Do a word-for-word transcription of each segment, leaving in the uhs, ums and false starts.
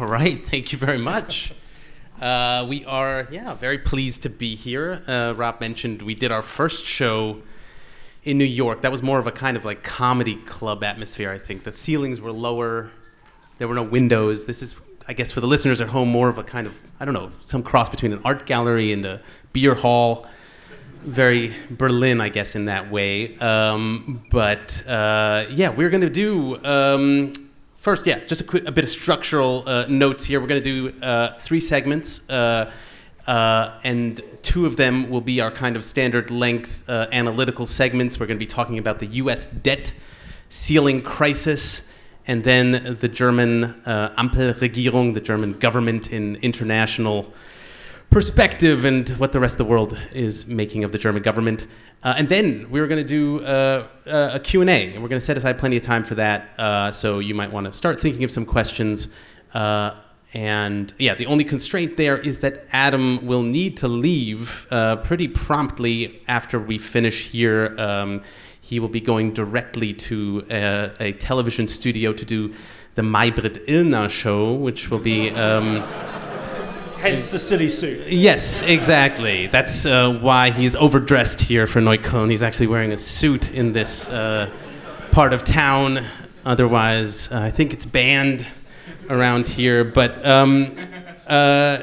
All right, thank you very much. Uh, we are, yeah, very pleased to be here. Uh, Rob mentioned we did our first show in New York. That was more of a kind of like comedy club atmosphere, I think. The ceilings were lower. There were no windows. This is, I guess, for the listeners at home, more of a kind of, I don't know, some cross between an art gallery and a beer hall. Very Berlin, I guess, in that way. Um, but, uh, yeah, we're going to do... Um, First, yeah, just a, quick, a bit of structural uh, notes here. We're going to do uh, three segments, uh, uh, and two of them will be our kind of standard length uh, analytical segments. We're going to be talking about the U S debt ceiling crisis, and then the German uh, Ampelregierung, the German government in international perspective, and what the rest of the world is making of the German government. Uh, and then we were going to do uh, a Q and A, and we're going to set aside plenty of time for that. Uh, so you might want to start thinking of some questions. Uh, and yeah, the only constraint there is that Adam will need to leave uh, pretty promptly after we finish here. Um, he will be going directly to a, a television studio to do the Maybrit Illner show, which will be... Um, Hence the silly suit. Yes, exactly. That's uh, why he's overdressed here for Neukölln. He's actually wearing a suit in this uh, part of town. Otherwise, uh, I think it's banned around here. But um, uh,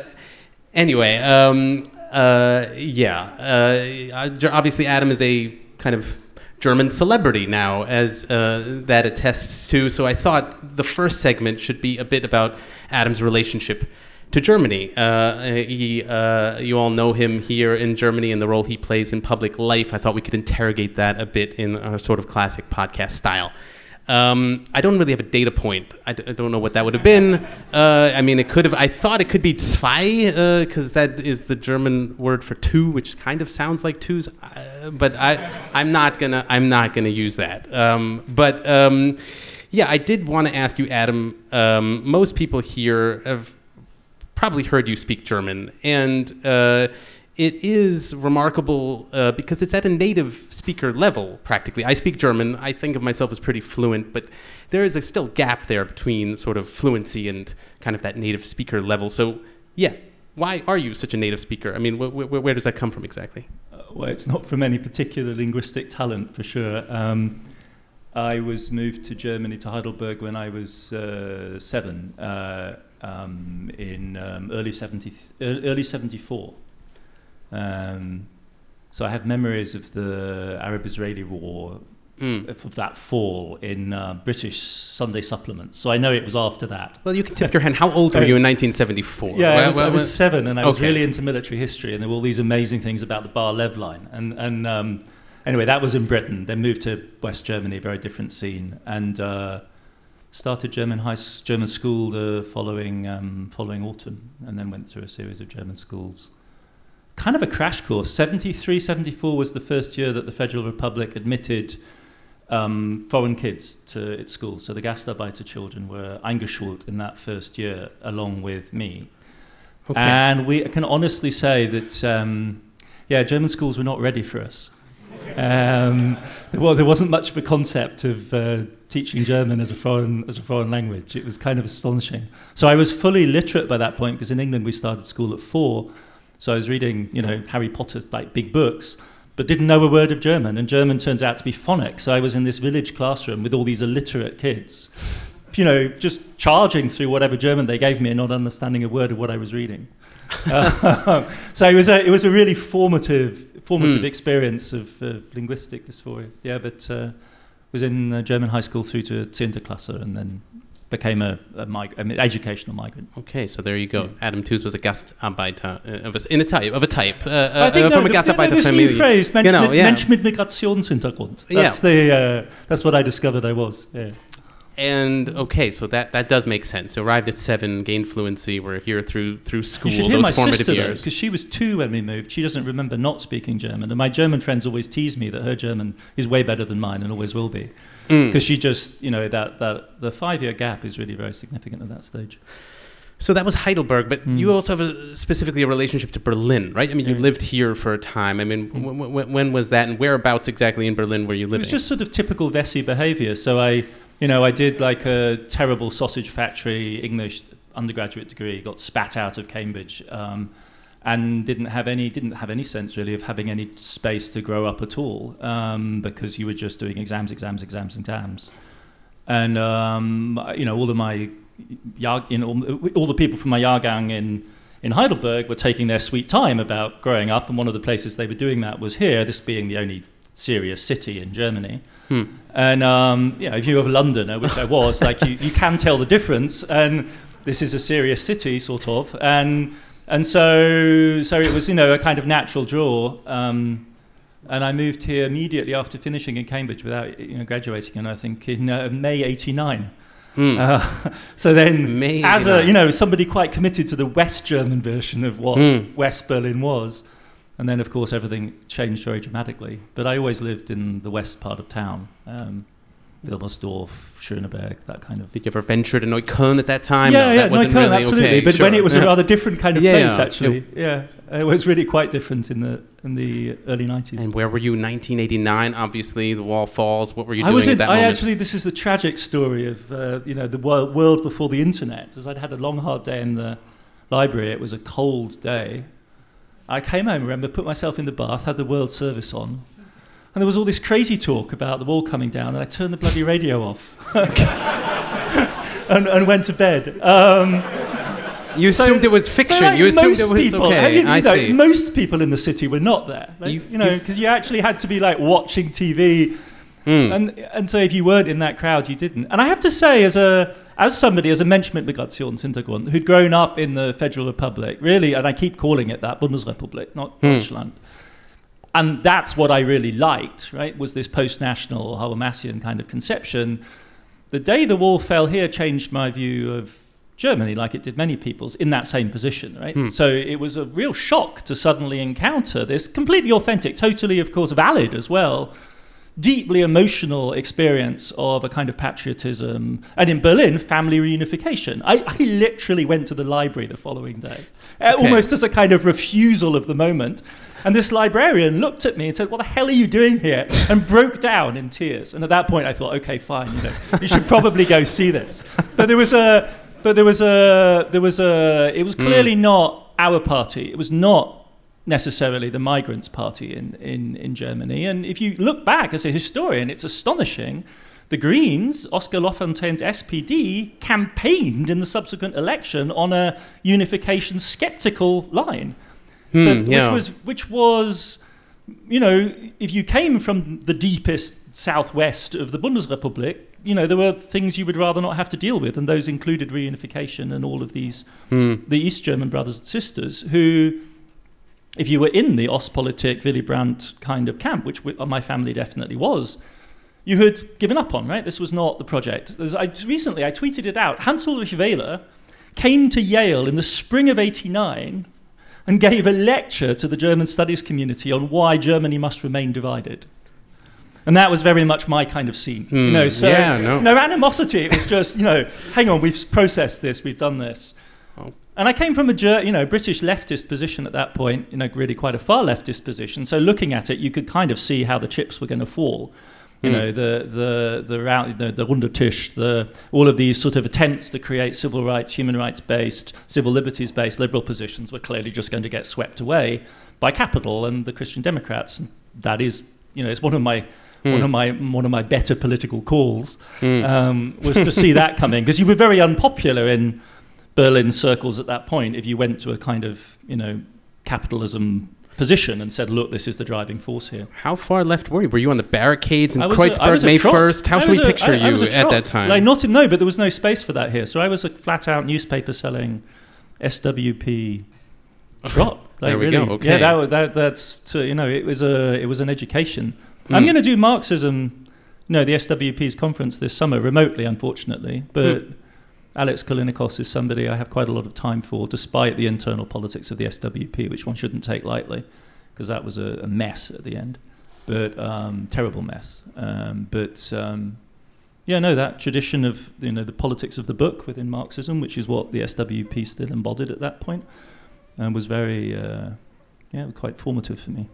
anyway, um, uh, yeah. Uh, obviously, Adam is a kind of German celebrity now, as uh, that attests to. So I thought the first segment should be a bit about Adam's relationship to Germany. Uh, he, uh, you all know him here in Germany and the role he plays in public life. I thought we could interrogate that a bit in our sort of classic podcast style. Um, I don't really have a data point. I, d- I don't know what that would have been. Uh, I mean, it could have, I thought it could be zwei, uh, because that is the German word for two, which kind of sounds like twos, uh, but I, I'm not gonna, I'm not gonna use that. Um, but um, yeah, I did want to ask you, Adam, um, most people here have probably heard you speak German, and uh, it is remarkable uh, because it's at a native speaker level, practically. I speak German. I think of myself as pretty fluent, but there is a still gap there between sort of fluency and kind of that native speaker level. So, yeah, why are you such a native speaker? I mean, wh- wh- where does that come from exactly? Uh, well, it's not from any particular linguistic talent, for sure. Um, I was moved to Germany, to Heidelberg, when I was uh, seven. Uh, Um, in um, early seventy, early seventy-four. Um, so I have memories of the Arab-Israeli war, mm. of that fall in uh, British Sunday supplements. So I know it was after that. Well, you can tip your hand. How old were you in nineteen seventy-four? Yeah, well, I, was, well, I was seven, and I okay. was really into military history, and there were all these amazing things about the Bar Lev line. And, and um, anyway, that was in Britain. Then moved to West Germany, a very different scene. And... Uh, Started German high German school the following um, following autumn, and then went through a series of German schools. Kind of a crash course. seventy-three, seventy-four was the first year that the Federal Republic admitted um, foreign kids to its schools. So the Gastarbeiter children were eingeschult in that first year, along with me. Okay. And we can honestly say that, um, yeah, German schools were not ready for us. Um, there, well, there wasn't much of a concept of uh, teaching German as a foreign as a foreign language. It was kind of astonishing. So I was fully literate by that point, because in England we started school at four. So I was reading, you know, Harry Potter, like big books, but didn't know a word of German. And German turns out to be phonics. So I was in this village classroom with all these illiterate kids, you know, just charging through whatever German they gave me and not understanding a word of what I was reading. uh, so it was a it was a really formative formative mm. experience of uh, linguistic dysphoria. Yeah, but uh, was in uh, German high school through to Zehnterklasse, and then became a, a mig- an educational migrant. Okay, so there you go. Yeah. Adam Tooze was a Gastarbeiter uh, of a, in a type of a type. Uh, uh, I think uh, no, from a Gastarbeiter no, this family. New phrase, Mensch, you know, mit, yeah. Mensch mit Migrationshintergrund. That's yeah. the uh, that's what I discovered I was. Yeah. And okay, so that, that does make sense. You arrived at seven, gained fluency. We're here through through school. You should hear those my formative sister, years. Because she was two when we moved. She doesn't remember not speaking German. And my German friends always tease me that her German is way better than mine and always will be. Because mm. she just, you know, that that the five year gap is really very significant at that stage. So that was Heidelberg, but mm. you also have a, specifically a relationship to Berlin, right? I mean, you yeah. lived here for a time. I mean, mm. w- w- when was that, and whereabouts exactly in Berlin were you living? It was just sort of typical Vessi behavior. So I. You know, I did like a terrible sausage factory English undergraduate degree, got spat out of Cambridge, um, and didn't have any didn't have any sense really of having any space to grow up at all, um, because you were just doing exams, exams, exams, and exams. And um, you know, all of my Jahr, you know, all the people from my Jahrgang in in Heidelberg were taking their sweet time about growing up, and one of the places they were doing that was here. This being the only serious city in Germany. Hmm. And um, you know, if you were London, which I was, like you, you can tell the difference. And this is a serious city, sort of. And and so so it was, you know, a kind of natural draw. Um, and I moved here immediately after finishing in Cambridge without, you know, graduating. And I think in uh, May eighty-nine. Hmm. Uh, so then, May, as a you know somebody quite committed to the West German version of what hmm. West Berlin was. And then, of course, everything changed very dramatically. But I always lived in the west part of town, um, Wilmersdorf, Schoenberg, that kind of... Did you ever venture to Neukölln at that time? Yeah, no, yeah, that wasn't Neukölln, really absolutely. Okay, but sure. When it was yeah. a rather different kind of yeah, place, actually. Yeah. yeah, it was really quite different in the in the early nineties. And where were you in nineteen eighty-nine? Obviously, the wall falls. What were you doing I was in, at that I moment? Actually, this is the tragic story of uh, you know the world, world before the internet. Because I'd had a long, hard day in the library. It was a cold day. I came home, remember, put myself in the bath, had the World Service on, and there was all this crazy talk about the wall coming down, and I turned the bloody radio off and, and went to bed. Um, you assumed so, it was fiction. So like you assumed it was people, okay. You, you I know, see. Most people in the city were not there, like, you know, because you actually had to be like watching T V, mm. and and so if you weren't in that crowd, you didn't. And I have to say, as a As somebody, as a Mensch mit Migrationshintergrund, who'd grown up in the Federal Republic, really, and I keep calling it that, Bundesrepublik, not hmm. Deutschland. And that's what I really liked, right, was this post-national Habermasian kind of conception. The day the wall fell here changed my view of Germany, like it did many people's, in that same position, right? Hmm. So it was a real shock to suddenly encounter this completely authentic, totally, of course, valid as well, deeply emotional experience of a kind of patriotism, and in Berlin, family reunification. I, I literally went to the library the following day, okay. almost as a kind of refusal of the moment. And this librarian looked at me and said, "What the hell are you doing here?" and broke down in tears. And at that point, I thought, "Okay, fine, you know, you should probably go see this." But there was a, but there was a, there was a. It was clearly mm. not our party. It was not necessarily the migrants' party in, in, in Germany. And if you look back as a historian, it's astonishing. The Greens, Oscar Lafontaine's S P D, campaigned in the subsequent election on a unification sceptical line. Hmm, so, which yeah. was, which was, you know, if you came from the deepest southwest of the Bundesrepublik, you know, there were things you would rather not have to deal with, and those included reunification and all of these, hmm. the East German brothers and sisters who... If you were in the Ostpolitik, Willy Brandt kind of camp, which we, my family definitely was, you had given up on, right? This was not the project. As I, recently, I tweeted it out. Hans Ulrich Wehler came to Yale in the spring of eighty-nine and gave a lecture to the German studies community on why Germany must remain divided. And that was very much my kind of scene. Mm, you know, so yeah, no. no animosity. It was just, you know, hang on, we've processed this, we've done this. Oh. And I came from a you know British leftist position at that point, you know, really quite a far leftist position. So looking at it, you could kind of see how the chips were going to fall. You mm. know, the the the round, the, the Rundetisch, the all of these sort of attempts to create civil rights, human rights based, civil liberties based liberal positions were clearly just going to get swept away by capital and the Christian Democrats. And that is, you know, it's one of my mm. one of my one of my better political calls mm. um, was to see that coming, because you were very unpopular in Berlin circles at that point, if you went to a kind of, you know, capitalism position and said, look, this is the driving force here. How far left were you? Were you on the barricades in Kreuzberg May first? How should we picture you at that time? Like, not in, no, but there was no space for that here. So I was a flat-out newspaper-selling S W P trot. Like, there we really, go, okay. Yeah, that, that, that's, to, you know, it was, a, it was an education. Mm. I'm going to do Marxism, no, the S W P's conference this summer, remotely, unfortunately, but... Mm. Alex Kalinikos is somebody I have quite a lot of time for, despite the internal politics of the S W P, which one shouldn't take lightly, because that was a, a mess at the end, but um, terrible mess. Um, but um, yeah, no, that tradition of you know the politics of the book within Marxism, which is what the S W P still embodied at that point, um, was very uh, yeah quite formative for me.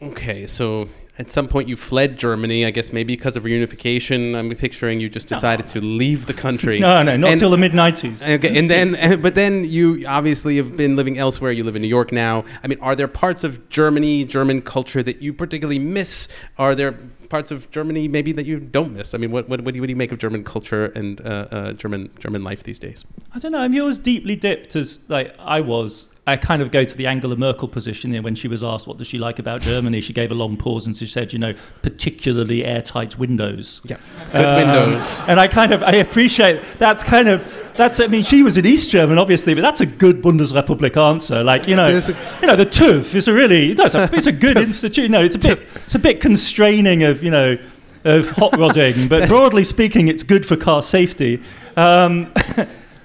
Okay, so at some point you fled Germany, I guess maybe because of reunification. I'm picturing you just decided no. to leave the country. No, no, not until the mid nineties. Okay, and then, but then you obviously have been living elsewhere. You live in New York now. I mean, are there parts of Germany, German culture that you particularly miss? Are there parts of Germany maybe that you don't miss? I mean, what what, what, do, you, what do you make of German culture and uh, uh, German German life these days? I don't know. I mean, you're as deeply dipped as like I was. I kind of go to the Angela Merkel position here. When she was asked what does she like about Germany, she gave a long pause and she said, you know, particularly airtight windows. Yeah, good um, windows. And I kind of, I appreciate, that's kind of, that's, I mean, she was in East German, obviously, but that's a good Bundesrepublik answer. Like, you know, a, you know, the TÜV is a really, no, it's, a, it's a good institute. You know, it's a bit, it's a bit constraining of, you know, of hot rodding, but broadly speaking, it's good for car safety. Um,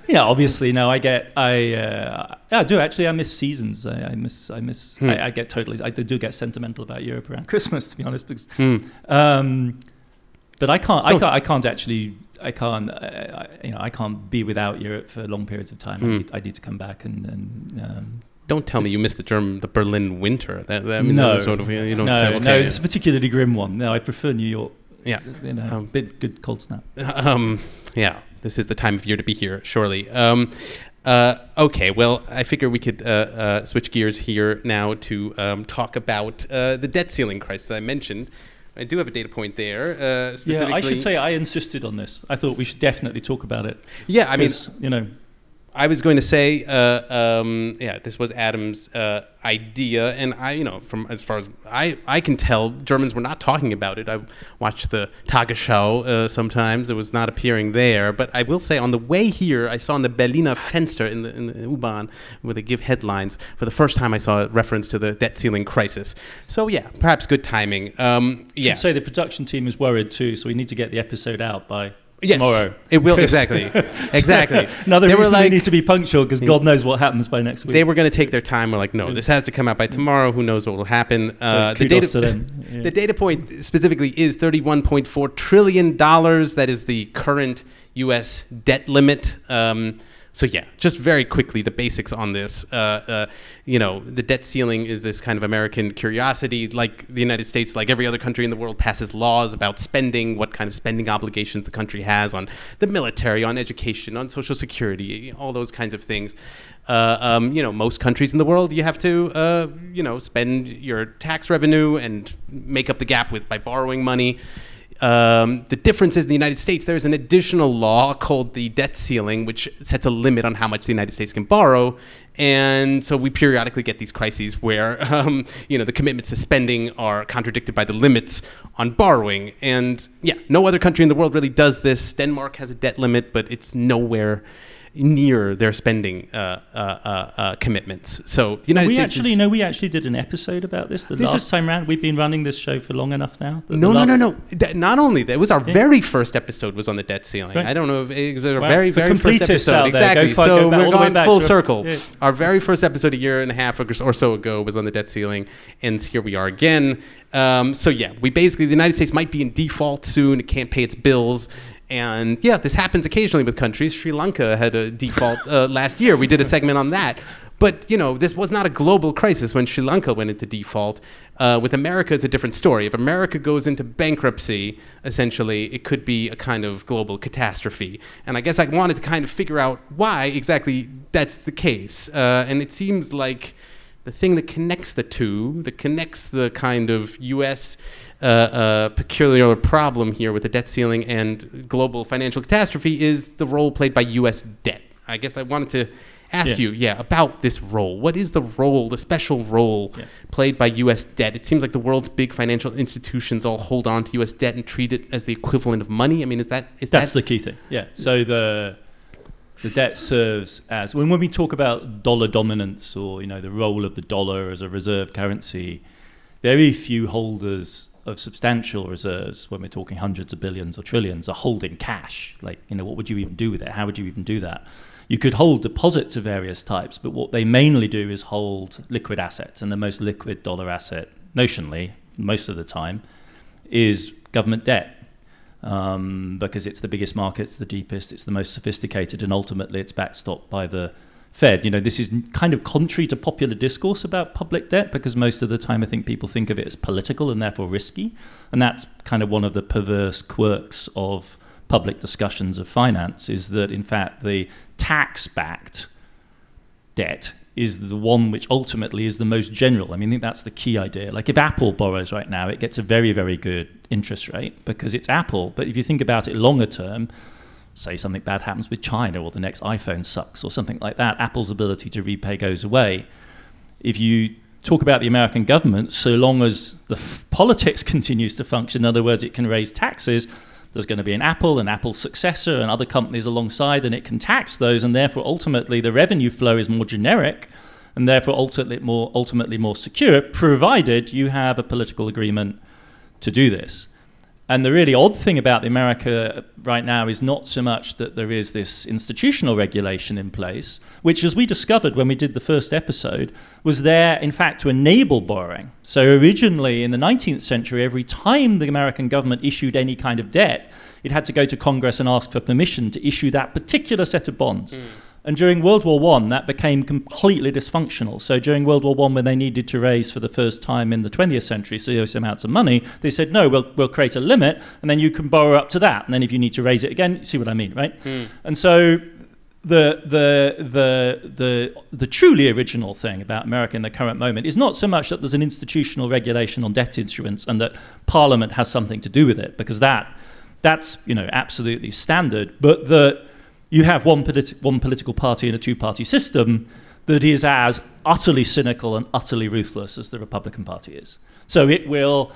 Yeah, obviously. Now I get, I, uh, I do actually. I miss seasons. I, I miss, I miss. Hmm. I, I get totally. I do get sentimental about Europe around Christmas, to be honest. Because, hmm. um, but I can't. I oh. can't. I can't actually. I can't. I, I, you know, I can't be without Europe for long periods of time. Hmm. I, need, I need to come back and. and um, Don't tell me you missed the German, the Berlin winter. That, that I mean, no, that sort of. You don't no, say, okay, no. Yeah. It's a particularly grim one. No, I prefer New York. Yeah, you know, um, bit good cold snap. Um, yeah. This is the time of year to be here, surely. Um, uh, okay, well, I figure we could uh, uh, switch gears here now to um, talk about uh, the debt ceiling crisis I mentioned. I do have a data point there. Uh, specifically. Yeah, I should say I insisted on this. I thought we should definitely talk about it. Yeah, I mean, you know, I was going to say, uh, um, yeah, this was Adam's uh, idea, and I, you know, from as far as I, I can tell, Germans were not talking about it. I watched the Tagesschau uh, sometimes; it was not appearing there. But I will say, on the way here, I saw in the Berliner Fenster in the in the U-Bahn where they give headlines for the first time. I saw a reference to the debt ceiling crisis. So yeah, perhaps good timing. Um, yeah. Should say the production team is worried too, so we need to get the episode out by. Yes, tomorrow. It will, exactly, exactly. Another they reason were like, they need to be punctual because God knows what happens by next week. They were going to take their time. We're like, no, this has to come out by tomorrow. Who knows what will happen? Uh, so the, data, to them. Yeah. The data point specifically is thirty-one point four trillion dollars. That is the current U S debt limit. Um, so yeah, just very quickly, the basics on this. Uh, uh, you know, the debt ceiling is this kind of American curiosity. Like the United States, like every other country in the world, passes laws about spending, what kind of spending obligations the country has on the military, on education, on Social Security, all those kinds of things. Uh, um, you know, most countries in the world, you have to, uh, you know, spend your tax revenue and make up the gap with by borrowing money. Um, the difference is in the United States, there is an additional law called the debt ceiling, which sets a limit on how much the United States can borrow. And so we periodically get these crises where, um, you know, the commitments to spending are contradicted by the limits on borrowing. And yeah, no other country in the world really does this. Denmark has a debt limit, but it's nowhere near their spending uh, uh, uh, commitments. So the United we States actually, is, no, we actually did an episode about this the this last is, time round. We've been running this show for long enough now. No, no, no, no, no. Not only that, it was our yeah. very first episode was on the debt ceiling. Right. I don't know if it was our well, very, very first episode. Exactly. Go far, so go back, we're going full circle. Yeah. Our very first episode a year and a half or so ago was on the debt ceiling. And here we are again. Um, so yeah, we basically, the United States might be in default soon. It can't pay its bills. And yeah, this happens occasionally with countries. Sri Lanka had a default uh, last year. We did a segment on that. But, you know, this was not a global crisis when Sri Lanka went into default. Uh, with America, it's a different story. If America goes into bankruptcy, essentially, it could be a kind of global catastrophe. And I guess I wanted to kind of figure out why exactly that's the case. Uh, and it seems like the thing that connects the two, that connects the kind of U S uh, uh, peculiar problem here with the debt ceiling and global financial catastrophe is the role played by U S debt. I guess I wanted to ask yeah. you, yeah, about this role. What is the role, the special role yeah. played by U S debt? It seems like the world's big financial institutions all hold on to U S debt and treat it as the equivalent of money. I mean, is that is That's that the key thing, yeah. So the... The debt serves as, when, when we talk about dollar dominance or, you know, the role of the dollar as a reserve currency, very few holders of substantial reserves, when we're talking hundreds of billions or trillions, are holding cash. Like, you know, what would you even do with it? How would you even do that? You could hold deposits of various types, but what they mainly do is hold liquid assets. And the most liquid dollar asset, notionally, most of the time, is government debt. Um, because it's the biggest market, it's the deepest, it's the most sophisticated, and ultimately it's backstopped by the Fed. You know, this is kind of contrary to popular discourse about public debt, because most of the time I think people think of it as political and therefore risky. And that's kind of one of the perverse quirks of public discussions of finance, is that in fact the tax-backed debt is the one which ultimately is the most general. I mean, I think that's the key idea. Like if Apple borrows right now, it gets a very, very good interest rate because it's Apple. But if you think about it longer term, say something bad happens with China or the next iPhone sucks or something like that, Apple's ability to repay goes away. If you talk about the American government, so long as the f- politics continues to function, in other words, it can raise taxes, there's going to be an Apple, an Apple successor, and other companies alongside, and it can tax those, and therefore ultimately the revenue flow is more generic, and therefore ultimately more ultimately more secure, provided you have a political agreement to do this. And the really odd thing about America right now is not so much that there is this institutional regulation in place, which, as we discovered when we did the first episode, was there, in fact, to enable borrowing. So originally, in the nineteenth century, every time the American government issued any kind of debt, it had to go to Congress and ask for permission to issue that particular set of bonds. Mm. And during World War One, that became completely dysfunctional. So during World War One, when they needed to raise for the first time in the twentieth century serious amounts of money, they said, no, we'll we'll create a limit, and then you can borrow up to that. And then if you need to raise it again, see what I mean, right? Mm. And so the, the, the, the, the truly original thing about America in the current moment is not so much that there's an institutional regulation on debt instruments and that Parliament has something to do with it, because that that's, you know, absolutely standard, but the... You have one, politi- one political party in a two-party system that is as utterly cynical and utterly ruthless as the Republican Party is. So it will,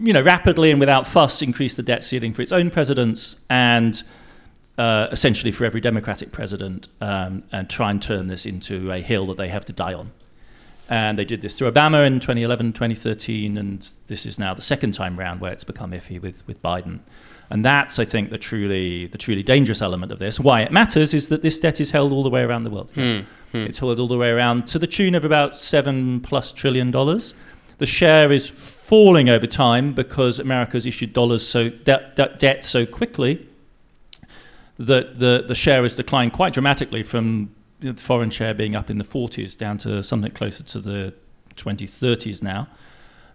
you know, rapidly and without fuss increase the debt ceiling for its own presidents and uh, essentially for every Democratic president, um, and try and turn this into a hill that they have to die on. And they did this to Obama in twenty eleven, twenty thirteen, and this is now the second time round where it's become iffy with, with Biden. And that's, I think, the truly the truly dangerous element of this. Why it matters is that this debt is held all the way around the world. Hmm, hmm. It's held all the way around to the tune of about seven plus trillion dollars. The share is falling over time because America's issued dollars so de- de- debt so quickly that the, the share has declined quite dramatically, from the foreign share being up in the forties down to something closer to the twenty thirties now.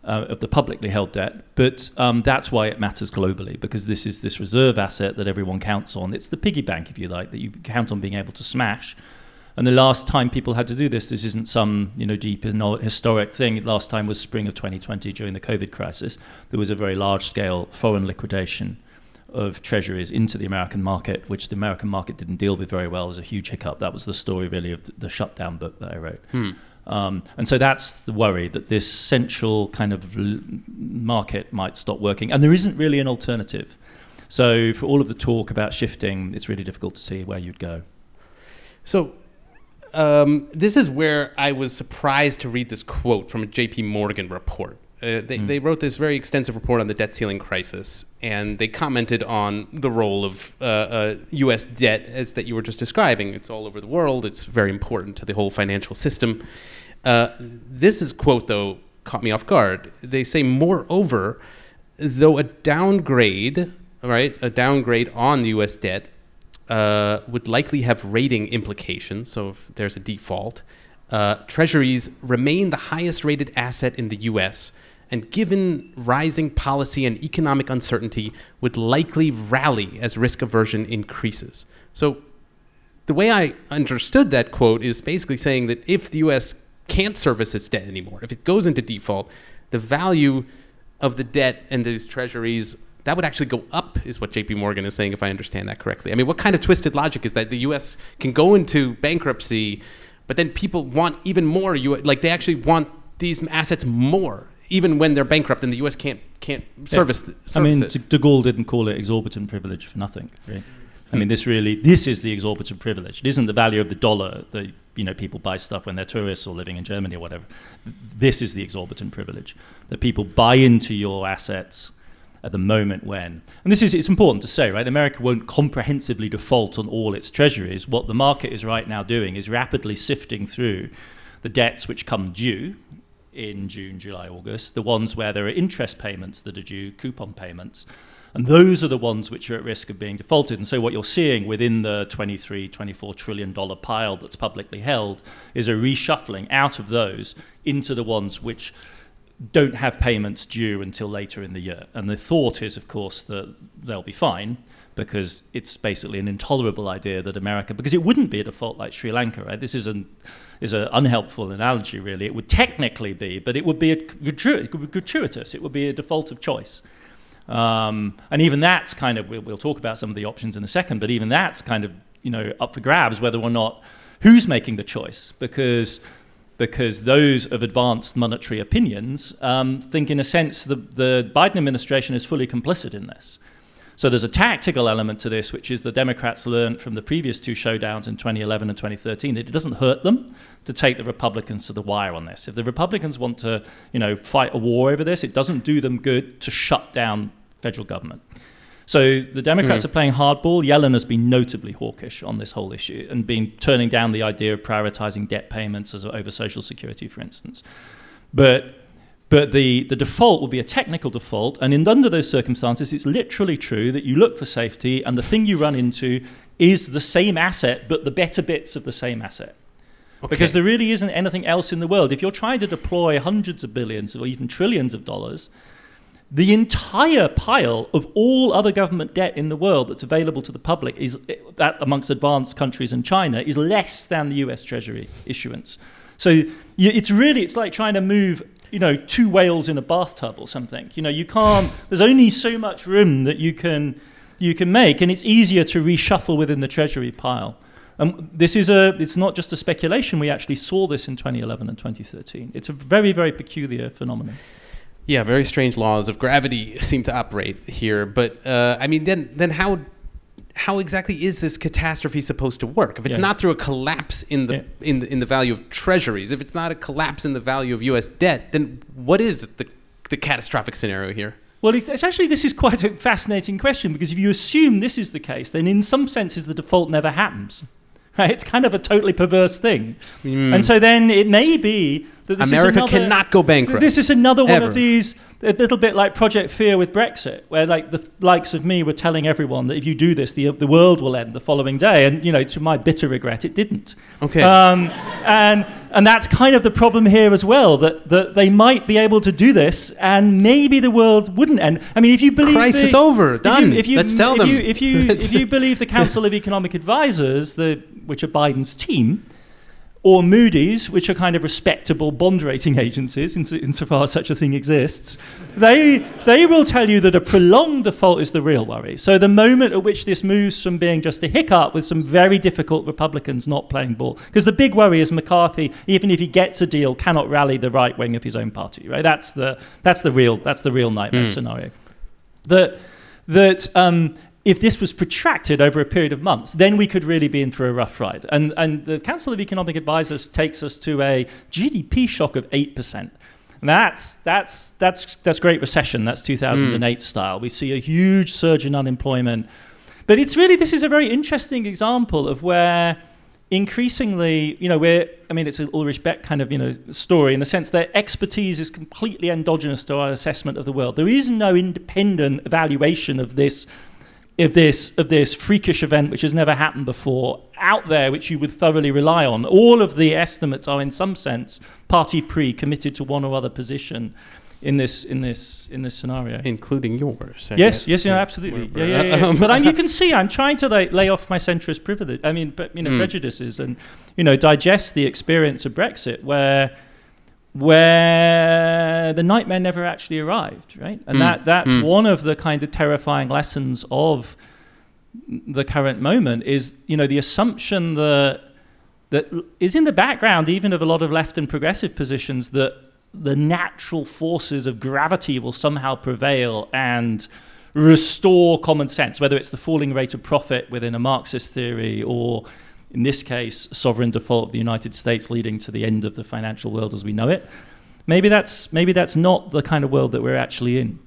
Uh, of the publicly held debt, but um, that's why it matters globally, because this is this reserve asset that everyone counts on. It's the piggy bank, if you like, that you count on being able to smash. And the last time people had to do this, this isn't some, you know, deep historic thing. Last time was spring of twenty twenty during the COVID crisis. There was a very large-scale foreign liquidation of treasuries into the American market, which the American market didn't deal with very well. It was a huge hiccup. That was the story, really, of the shutdown book that I wrote. Hmm. Um, and so that's the worry, that this central kind of l- market might stop working. And there isn't really an alternative. So for all of the talk about shifting, it's really difficult to see where you'd go. So um, this is where I was surprised to read this quote from a J P Morgan report. Uh, they, mm. they wrote this very extensive report on the debt ceiling crisis, and they commented on the role of uh, uh, U S debt, as that you were just describing. It's all over the world. It's very important to the whole financial system. Uh, this is quote, though, caught me off guard. They say, moreover, though a downgrade, right, a downgrade on the U S debt uh, would likely have rating implications, so if there's a default, Uh, treasuries remain the highest-rated asset in the U S, and given rising policy and economic uncertainty, would likely rally as risk aversion increases. So the way I understood that quote is basically saying that if the U S can't service its debt anymore, if it goes into default, the value of the debt and these treasuries, that would actually go up, is what J P Morgan is saying, if I understand that correctly. I mean, what kind of twisted logic is that? The U S can go into bankruptcy, but then people want even more. You like they actually want these assets more, even when they're bankrupt, and the U S can't can't service. Yeah. The, service I mean, it. De Gaulle didn't call it exorbitant privilege for nothing. Right? I mean, this really this is the exorbitant privilege. It isn't the value of the dollar that, you know, people buy stuff when they're tourists or living in Germany or whatever. This is the exorbitant privilege, that people buy into your assets at the moment when, and this is, it's important to say, right, America won't comprehensively default on all its treasuries. What the market is right now doing is rapidly sifting through the debts which come due in June, July, August, the ones where there are interest payments that are due, coupon payments, And those are the ones which are at risk of being defaulted. And so what you're seeing within the twenty-three, twenty-four trillion dollars pile that's publicly held is a reshuffling out of those into the ones which don't have payments due until later in the year. And the thought is, of course, that they'll be fine, because it's basically an intolerable idea that America, because it wouldn't be a default like Sri Lanka, right? This is an is an unhelpful analogy, really. It would technically be, but it would be a gratuitous. It would be a default of choice. Um, and even that's kind of, we'll, we'll talk about some of the options in a second, but even that's kind of, you know, up for grabs, whether or not who's making the choice, because because those of advanced monetary opinions um, think, in a sense, the, the Biden administration is fully complicit in this. So there's a tactical element to this, which is the Democrats learned from the previous two showdowns in twenty eleven and twenty thirteen that it doesn't hurt them to take the Republicans to the wire on this. If the Republicans want to, you know, fight a war over this, it doesn't do them good to shut down federal government. So the Democrats mm. are playing hardball. Yellen has been notably hawkish on this whole issue and been turning down the idea of prioritizing debt payments as over Social Security, for instance. But but the, the default will be a technical default. And in under those circumstances, it's literally true that you look for safety and the thing you run into is the same asset, but the better bits of the same asset. Okay. Because there really isn't anything else in the world. If you're trying to deploy hundreds of billions or even trillions of dollars, the entire pile of all other government debt in the world that's available to the public, is that amongst advanced countries and China, is less than the U S Treasury issuance. So it's really, it's like trying to move, you know, two whales in a bathtub or something. You know, you can't, there's only so much room that you can you can make, and it's easier to reshuffle within the Treasury pile. And this is a, it's not just a speculation. We actually saw this in twenty eleven and twenty thirteen. It's a very, very peculiar phenomenon. Yeah, very strange laws of gravity seem to operate here. But uh, I mean, then then how how exactly is this catastrophe supposed to work? If it's yeah. not through a collapse in the, yeah. in the in the value of treasuries, if it's not a collapse in the value of U S debt, then what is the the catastrophic scenario here? Well, it's, it's actually, this is quite a fascinating question, because if you assume this is the case, then in some senses the default never happens. Right? It's kind of a totally perverse thing. Mm. And so then it may be that this America is another, cannot go bankrupt. This is another one ever. Of these, a little bit like Project Fear with Brexit, where like the likes of me were telling everyone that if you do this, the the world will end the following day. And, you know, to my bitter regret, it didn't. Okay. Um, and and that's kind of the problem here as well, that, that they might be able to do this and maybe the world wouldn't end. I mean, if you believe... Crisis the, over, if done. You, if you, Let's if tell you, them. If you, if you, if you believe the Council of Economic Advisors, the... which are Biden's team, or Moody's, which are kind of respectable bond rating agencies, insofar as such a thing exists, they they will tell you that a prolonged default is the real worry. So the moment at which this moves from being just a hiccup with some very difficult Republicans not playing ball, because the big worry is McCarthy, even if he gets a deal, cannot rally the right wing of his own party. Right? That's the that's the real that's the real nightmare mm. scenario. That that. Um, If this was protracted over a period of months, then we could really be in for a rough ride. And and the Council of Economic Advisors takes us to a G D P shock of eight percent. And that's that's that's that's Great Recession. That's two thousand eight mm. style. We see a huge surge in unemployment. But it's really, this is a very interesting example of where increasingly, you know, we're, I mean, it's an Ulrich Beck kind of, you know, story in the sense that expertise is completely endogenous to our assessment of the world. There is no independent evaluation of this Of this of this freakish event which has never happened before out there, which you would thoroughly rely on. All of the estimates are, in some sense, party pre committed to one or other position in this in this in this scenario, including yours. I yes, guess. yes, yeah, absolutely. Yeah, yeah, yeah, yeah. But I'm, you can see I'm trying to like, lay off my centrist privilege. I mean, but, you know, mm. prejudices, and, you know, digest the experience of Brexit, where. where the nightmare never actually arrived, right? And mm. that that's mm. one of the kind of terrifying lessons of the current moment is, you know, the assumption that that is in the background even of a lot of left and progressive positions, that the natural forces of gravity will somehow prevail and restore common sense, whether it's the falling rate of profit within a Marxist theory, or in this case, sovereign default of the United States leading to the end of the financial world as we know it. Maybe that's maybe that's not the kind of world that we're actually in.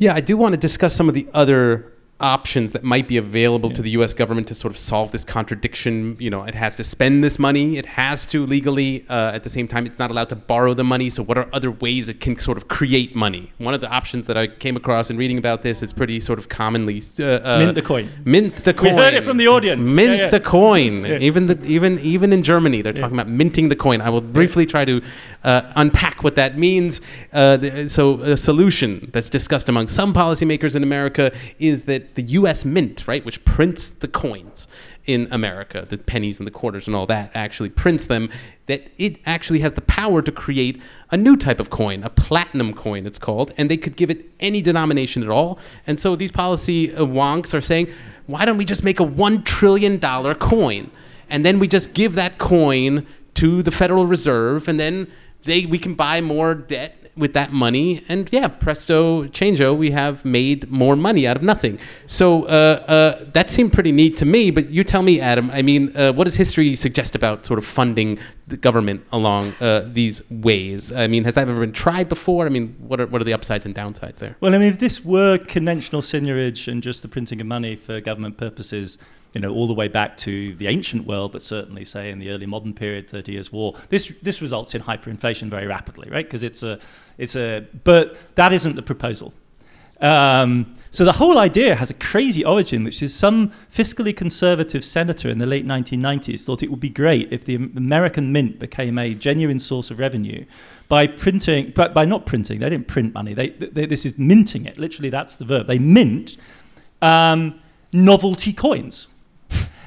Yeah, I do want to discuss some of the other options that might be available yeah. to the U S government to sort of solve this contradiction. You know, it has to spend this money. It has to legally. Uh, at the same time, it's not allowed to borrow the money. So what are other ways it can sort of create money? One of the options that I came across in reading about this, it's pretty sort of commonly... Uh, uh, mint the coin. Mint the coin. We heard it from the audience. Mint yeah, yeah. the coin. Yeah. Even the, even even in Germany, they're yeah. talking about minting the coin. I will briefly try to uh, unpack what that means. Uh, the, so a solution that's discussed among some policymakers in America is that the U S Mint, right, which prints the coins in America, the pennies and the quarters and all that, actually prints them, that it actually has the power to create a new type of coin, a platinum coin it's called, and they could give it any denomination at all. And so these policy wonks are saying, why don't we just make a one trillion dollars coin? And then we just give that coin to the Federal Reserve, and then they we can buy more debt with that money, and yeah, presto changeo, we have made more money out of nothing. So uh, uh, that seemed pretty neat to me, but you tell me, Adam, I mean, uh, what does history suggest about sort of funding the government along uh, these ways? I mean, has that ever been tried before? I mean, what are what are the upsides and downsides there? Well, I mean, if this were conventional seigniorage and just the printing of money for government purposes, you know, all the way back to the ancient world, but certainly, say, in the early modern period, Thirty Years' War, this this results in hyperinflation very rapidly, right? Because it's a, it's a, but that isn't the proposal. Um, so the whole idea has a crazy origin, which is some fiscally conservative senator in the late nineteen nineties thought it would be great if the American Mint became a genuine source of revenue by printing, but by not printing, they didn't print money. They, they this is minting it. Literally, that's the verb. They mint um, novelty coins.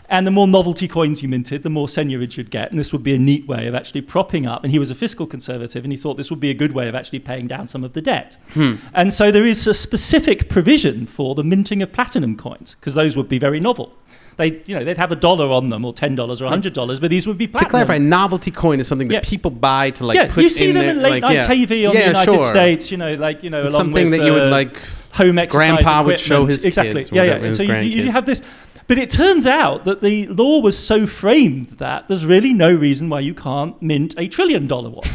And the more novelty coins you minted, the more seigniorage you'd get. And this would be a neat way of actually propping up. And he was a fiscal conservative, and he thought this would be a good way of actually paying down some of the debt. Hmm. And so there is a specific provision for the minting of platinum coins, because those would be very novel. They, you know, they'd have a dollar on them, or ten dollars, or one hundred dollars, but these would be platinum. To clarify, novelty coin is something that yeah. people buy to, like, yeah, put in there. You see them in late-night like, yeah. T V on yeah, the United sure. States, you know, like, you know, along something with... Something that uh, you would, like, home exercise grandpa equipment. Would show his exactly. kids. Exactly, yeah, yeah. And so you, you have this... But it turns out that the law was so framed that there's really no reason why you can't mint a trillion dollar one,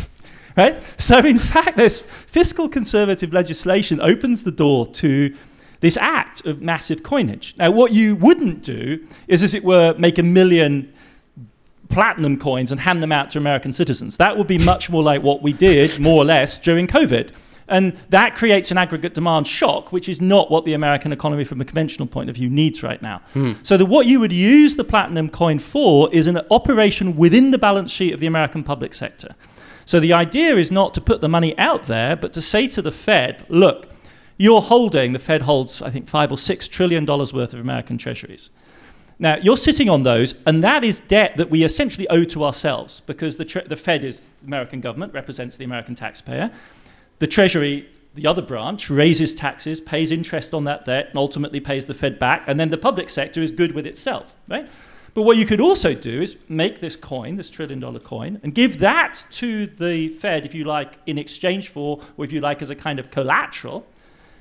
right? So in fact, this fiscal conservative legislation opens the door to this act of massive coinage. Now, what you wouldn't do is, as it were, make a million platinum coins and hand them out to American citizens. That would be much more like what we did, more or less, during COVID. And that creates an aggregate demand shock, which is not what the American economy from a conventional point of view needs right now. Mm. So that what you would use the platinum coin for is an operation within the balance sheet of the American public sector. So the idea is not to put the money out there, but to say to the Fed, look, you're holding, the Fed holds, I think, five or six trillion dollars worth of American treasuries. Now, you're sitting on those, and that is debt that we essentially owe to ourselves, because the, tre- the Fed is the American government, represents the American taxpayer. The Treasury, the other branch, raises taxes, pays interest on that debt, and ultimately pays the Fed back, and then the public sector is good with itself, right? But what you could also do is make this coin, this trillion-dollar coin, and give that to the Fed, if you like, in exchange for, or if you like, as a kind of collateral.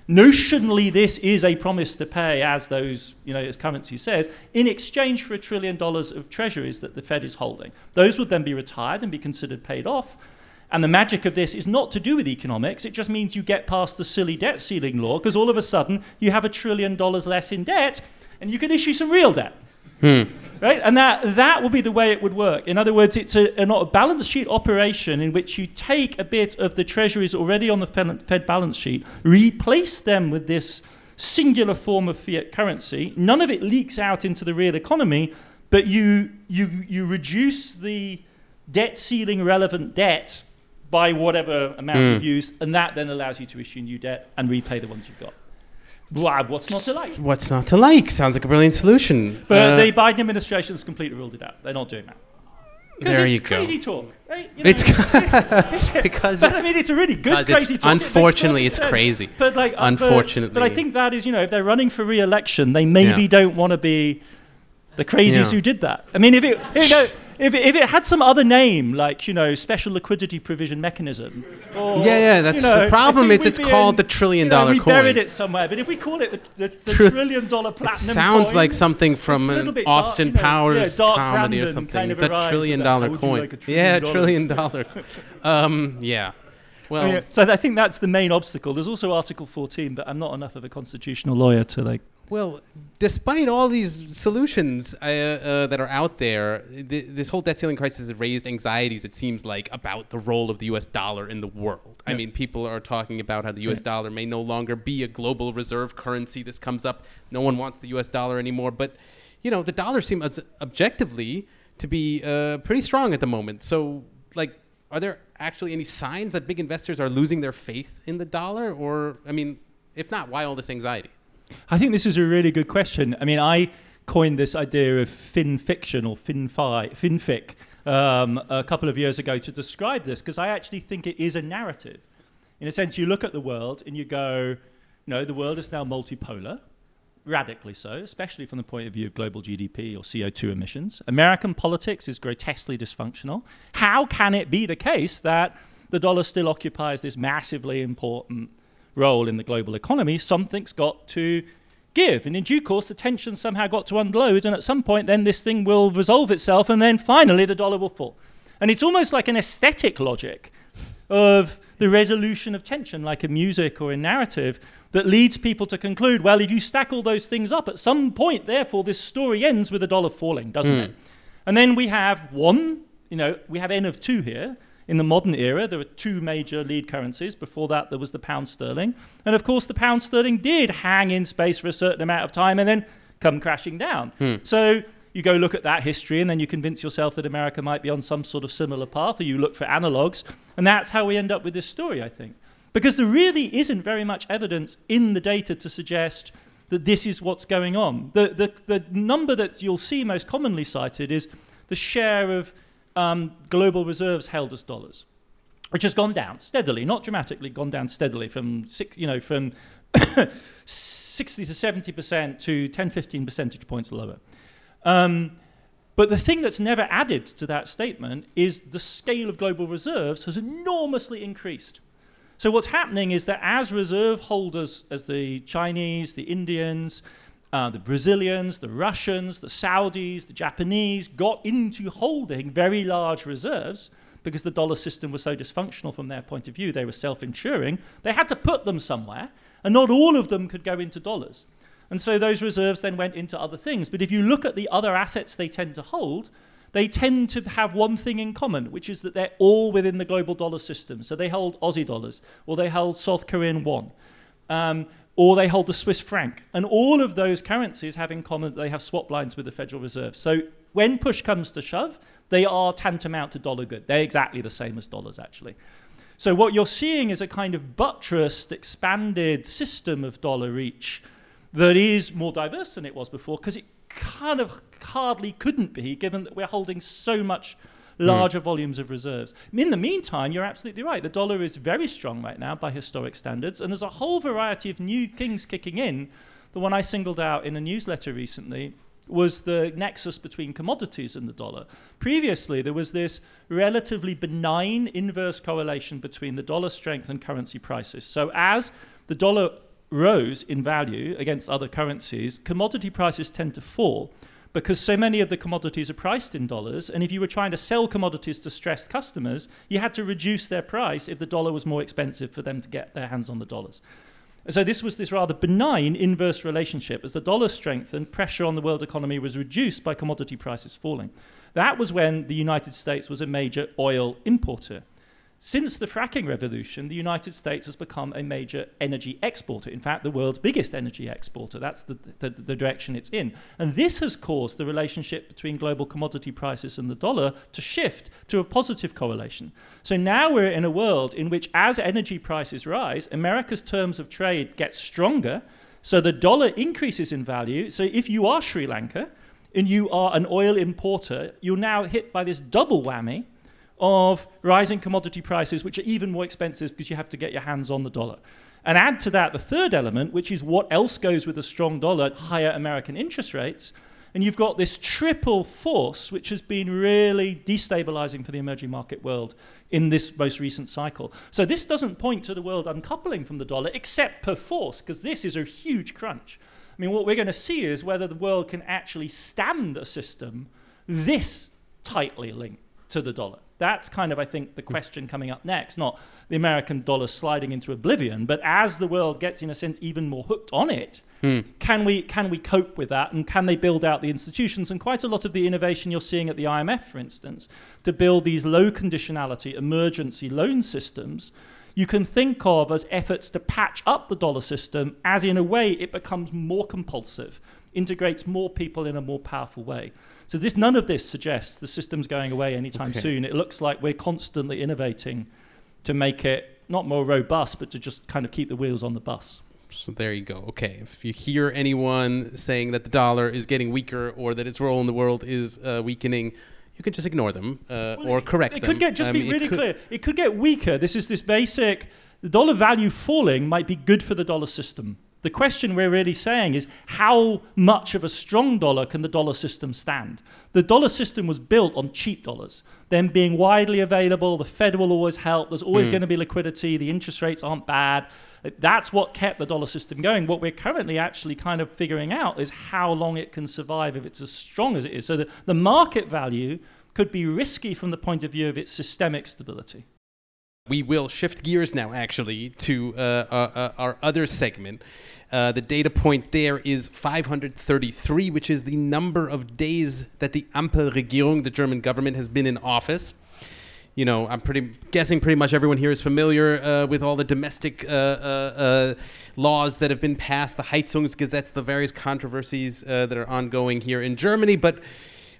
Notionally, this is a promise to pay, as those, you know, as currency says, in exchange for a trillion dollars of treasuries that the Fed is holding. Those would then be retired and be considered paid off. And the magic of this is not to do with economics. It just means you get past the silly debt ceiling law, because all of a sudden you have a trillion dollars less in debt and you can issue some real debt. Hmm. Right? And that that would be the way it would work. In other words, it's a, a, not a balance sheet operation in which you take a bit of the treasuries already on the Fed balance sheet, replace them with this singular form of fiat currency. None of it leaks out into the real economy, but you you you reduce the debt ceiling relevant debt by whatever amount mm. you've used, and that then allows you to issue new debt and repay the ones you've got. Wow, what's not to like? What's not to like? Sounds like a brilliant solution. But uh, the Biden administration has completely ruled it out. They're not doing that. There you go. Because it's crazy talk, right? You know, it's because but, it's, I mean, it's a really good crazy it's, talk. Unfortunately, it it's sense. Crazy. But like, unfortunately, but, but I think that is, you know, if they're running for re-election, they maybe yeah. don't want to be the crazies yeah. who did that. I mean, if it, you know. If it, if it had some other name, like, you know, special liquidity provision mechanism. Or, yeah, yeah, that's you know, the problem. It's it's called in, the trillion dollar you know, we coin. We buried it somewhere, but if we call it the, the, the Tr- trillion dollar platinum coin. It sounds coin, like something from an Austin dark, Powers you know, yeah, comedy Brandon or something. Kind of the trillion dollar that. Coin. Like a trillion yeah, dollars. trillion dollar. um, yeah. Well, yeah. So I think that's the main obstacle. There's also Article fourteen, but I'm not enough of a constitutional lawyer to like Well, despite all these solutions uh, uh, that are out there, th- this whole debt ceiling crisis has raised anxieties, it seems like, about the role of the U S dollar in the world. Yeah. I mean, people are talking about how the U S yeah. dollar may no longer be a global reserve currency. This comes up. No one wants the U S dollar anymore. But, you know, the dollar seems objectively to be uh, pretty strong at the moment. So, like, are there actually any signs that big investors are losing their faith in the dollar? Or, I mean, if not, why all this anxiety? I think this is a really good question. I mean, I coined this idea of fin fiction or fin fi, fin fic um, a couple of years ago to describe this, because I actually think it is a narrative. In a sense, you look at the world and you go, no, the world is now multipolar, radically so, especially from the point of view of global G D P or C O two emissions. American politics is grotesquely dysfunctional. How can it be the case that the dollar still occupies this massively important role in the global economy? Something's got to give. And in due course, the tension somehow got to unload. And at some point, then this thing will resolve itself. And then finally, the dollar will fall. And it's almost like an aesthetic logic of the resolution of tension, like in music or in narrative, that leads people to conclude, well, if you stack all those things up, at some point, therefore, this story ends with the dollar falling, doesn't mm. it? And then we have one, you know, we have N of two here. In the modern era, there were two major lead currencies. Before that, there was the pound sterling. And of course, the pound sterling did hang in space for a certain amount of time and then come crashing down. Hmm. So you go look at that history and then you convince yourself that America might be on some sort of similar path, or you look for analogues. And that's how we end up with this story, I think. Because there really isn't very much evidence in the data to suggest that this is what's going on. The, the, the number that you'll see most commonly cited is the share of Um, global reserves held as dollars, which has gone down steadily, not dramatically, gone down steadily from six, you know, from sixty to seventy percent to ten, fifteen percentage points lower. Um, but the thing that's never added to that statement is the scale of global reserves has enormously increased. So what's happening is that as reserve holders, as the Chinese, the Indians, Uh, the Brazilians, the Russians, the Saudis, the Japanese got into holding very large reserves because the dollar system was so dysfunctional from their point of view. They were self-insuring. They had to put them somewhere, and not all of them could go into dollars. And so those reserves then went into other things. But if you look at the other assets they tend to hold, they tend to have one thing in common, which is that they're all within the global dollar system. So they hold Aussie dollars, or they hold South Korean won. Um, or they hold the Swiss franc. And all of those currencies have in common that they have swap lines with the Federal Reserve. So when push comes to shove, they are tantamount to dollar good. They're exactly the same as dollars, actually. So what you're seeing is a kind of buttressed, expanded system of dollar reach that is more diverse than it was before, because it kind of hardly couldn't be, given that we're holding so much larger mm. volumes of reserves. In the meantime, you're absolutely right. The dollar is very strong right now by historic standards, and there's a whole variety of new things kicking in. The one I singled out in a newsletter recently was the nexus between commodities and the dollar. Previously, there was this relatively benign inverse correlation between the dollar strength and currency prices. So as the dollar rose in value against other currencies, commodity prices tend to fall, because so many of the commodities are priced in dollars, and if you were trying to sell commodities to stressed customers, you had to reduce their price if the dollar was more expensive for them to get their hands on the dollars. And so this was this rather benign inverse relationship. As the dollar strengthened, pressure on the world economy was reduced by commodity prices falling. That was when the United States was a major oil importer. Since the fracking revolution, the United States has become a major energy exporter. In fact, the world's biggest energy exporter. That's the, the, the direction it's in. And this has caused the relationship between global commodity prices and the dollar to shift to a positive correlation. So now we're in a world in which, as energy prices rise, America's terms of trade get stronger. So the dollar increases in value. So if you are Sri Lanka and you are an oil importer, you're now hit by this double whammy of rising commodity prices, which are even more expensive because you have to get your hands on the dollar. And add to that the third element, which is what else goes with a strong dollar: higher American interest rates. And you've got this triple force, which has been really destabilizing for the emerging market world in this most recent cycle. So this doesn't point to the world uncoupling from the dollar, except per force, because this is a huge crunch. I mean, what we're going to see is whether the world can actually stand a system this tightly linked to the dollar. That's kind of, I think, the question coming up next, not the American dollar sliding into oblivion, but as the world gets, in a sense, even more hooked on it, mm. can we can we cope with that, and can they build out the institutions? And quite a lot of the innovation you're seeing at the I M F, for instance, to build these low conditionality emergency loan systems, you can think of as efforts to patch up the dollar system as, in a way, it becomes more compulsive, integrates more people in a more powerful way. So this, none of this suggests the system's going away anytime okay. soon. It looks like we're constantly innovating to make it not more robust, but to just kind of keep the wheels on the bus. So there you go. Okay, if you hear anyone saying that the dollar is getting weaker or that its role in the world is uh, weakening, you can just ignore them uh, well, or correct it, it them. It could get, just I be mean, really clear, it could get weaker. This is this basic, the dollar value falling might be good for the dollar system. The question we're really saying is, how much of a strong dollar can the dollar system stand? The dollar system was built on cheap dollars, them being widely available, the Fed will always help, there's always mm. going to be liquidity, the interest rates aren't bad. That's what kept the dollar system going. What we're currently actually kind of figuring out is how long it can survive if it's as strong as it is. So the, the market value could be risky from the point of view of its systemic stability. We will shift gears now, actually, to uh, uh, our other segment. Uh, the data point there is five hundred thirty-three, which is the number of days that the Ampelregierung, the German government, has been in office. You know, I'm pretty guessing pretty much everyone here is familiar uh, with all the domestic uh, uh, uh, laws that have been passed, the Heizungsgesetz, the various controversies uh, that are ongoing here in Germany. But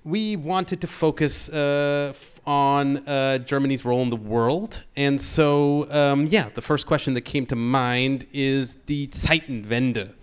we wanted to focus uh, on uh, Germany's role in the world. And so, um, yeah, the first question that came to mind is the Zeitenwende.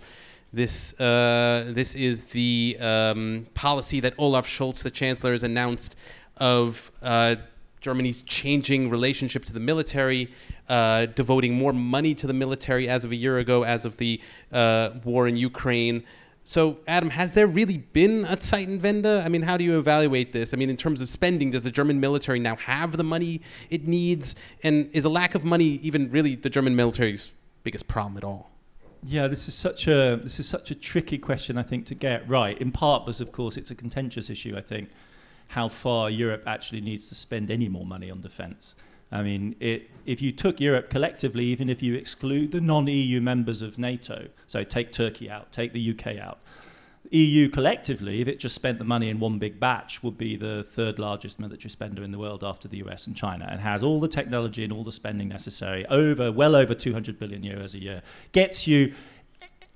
This uh, this is the um, policy that Olaf Scholz, the chancellor, has announced of uh, Germany's changing relationship to the military, uh, devoting more money to the military as of a year ago, as of the uh, war in Ukraine. So, Adam, has there really been a Zeitenwende? I mean, how do you evaluate this? I mean, in terms of spending, does the German military now have the money it needs? And is a lack of money even really the German military's biggest problem at all? Yeah, this is such a this is such a tricky question, I think, to get right. In part because, of course, it's a contentious issue, I think, how far Europe actually needs to spend any more money on defense. I mean, it, if you took Europe collectively, even if you exclude the non-E U members of NATO, so take Turkey out, take the U K out, E U collectively, if it just spent the money in one big batch, would be the third largest military spender in the world after the U S and China, and has all the technology and all the spending necessary, over well over two hundred billion euros a year, gets you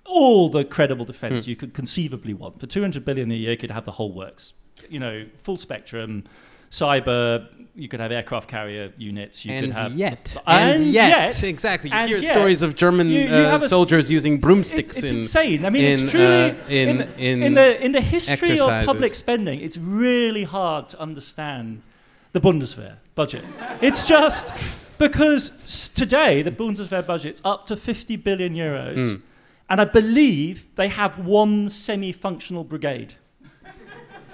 all the credible defense mm. you could conceivably want. For two hundred billion a year, you could have the whole works, you know, full spectrum. Cyber, you could have aircraft carrier units. You and could have yet, and, and yet, yet, exactly. You and hear yet, stories of German you, you uh, soldiers s- using broomsticks. It's, it's in, insane. I mean, in, it's truly uh, in, in, the, in, in the in the history exercises. Of public spending, it's really hard to understand the Bundeswehr budget. It's just because today the Bundeswehr budget's up to fifty billion euros, mm. and I believe they have one semi-functional brigade.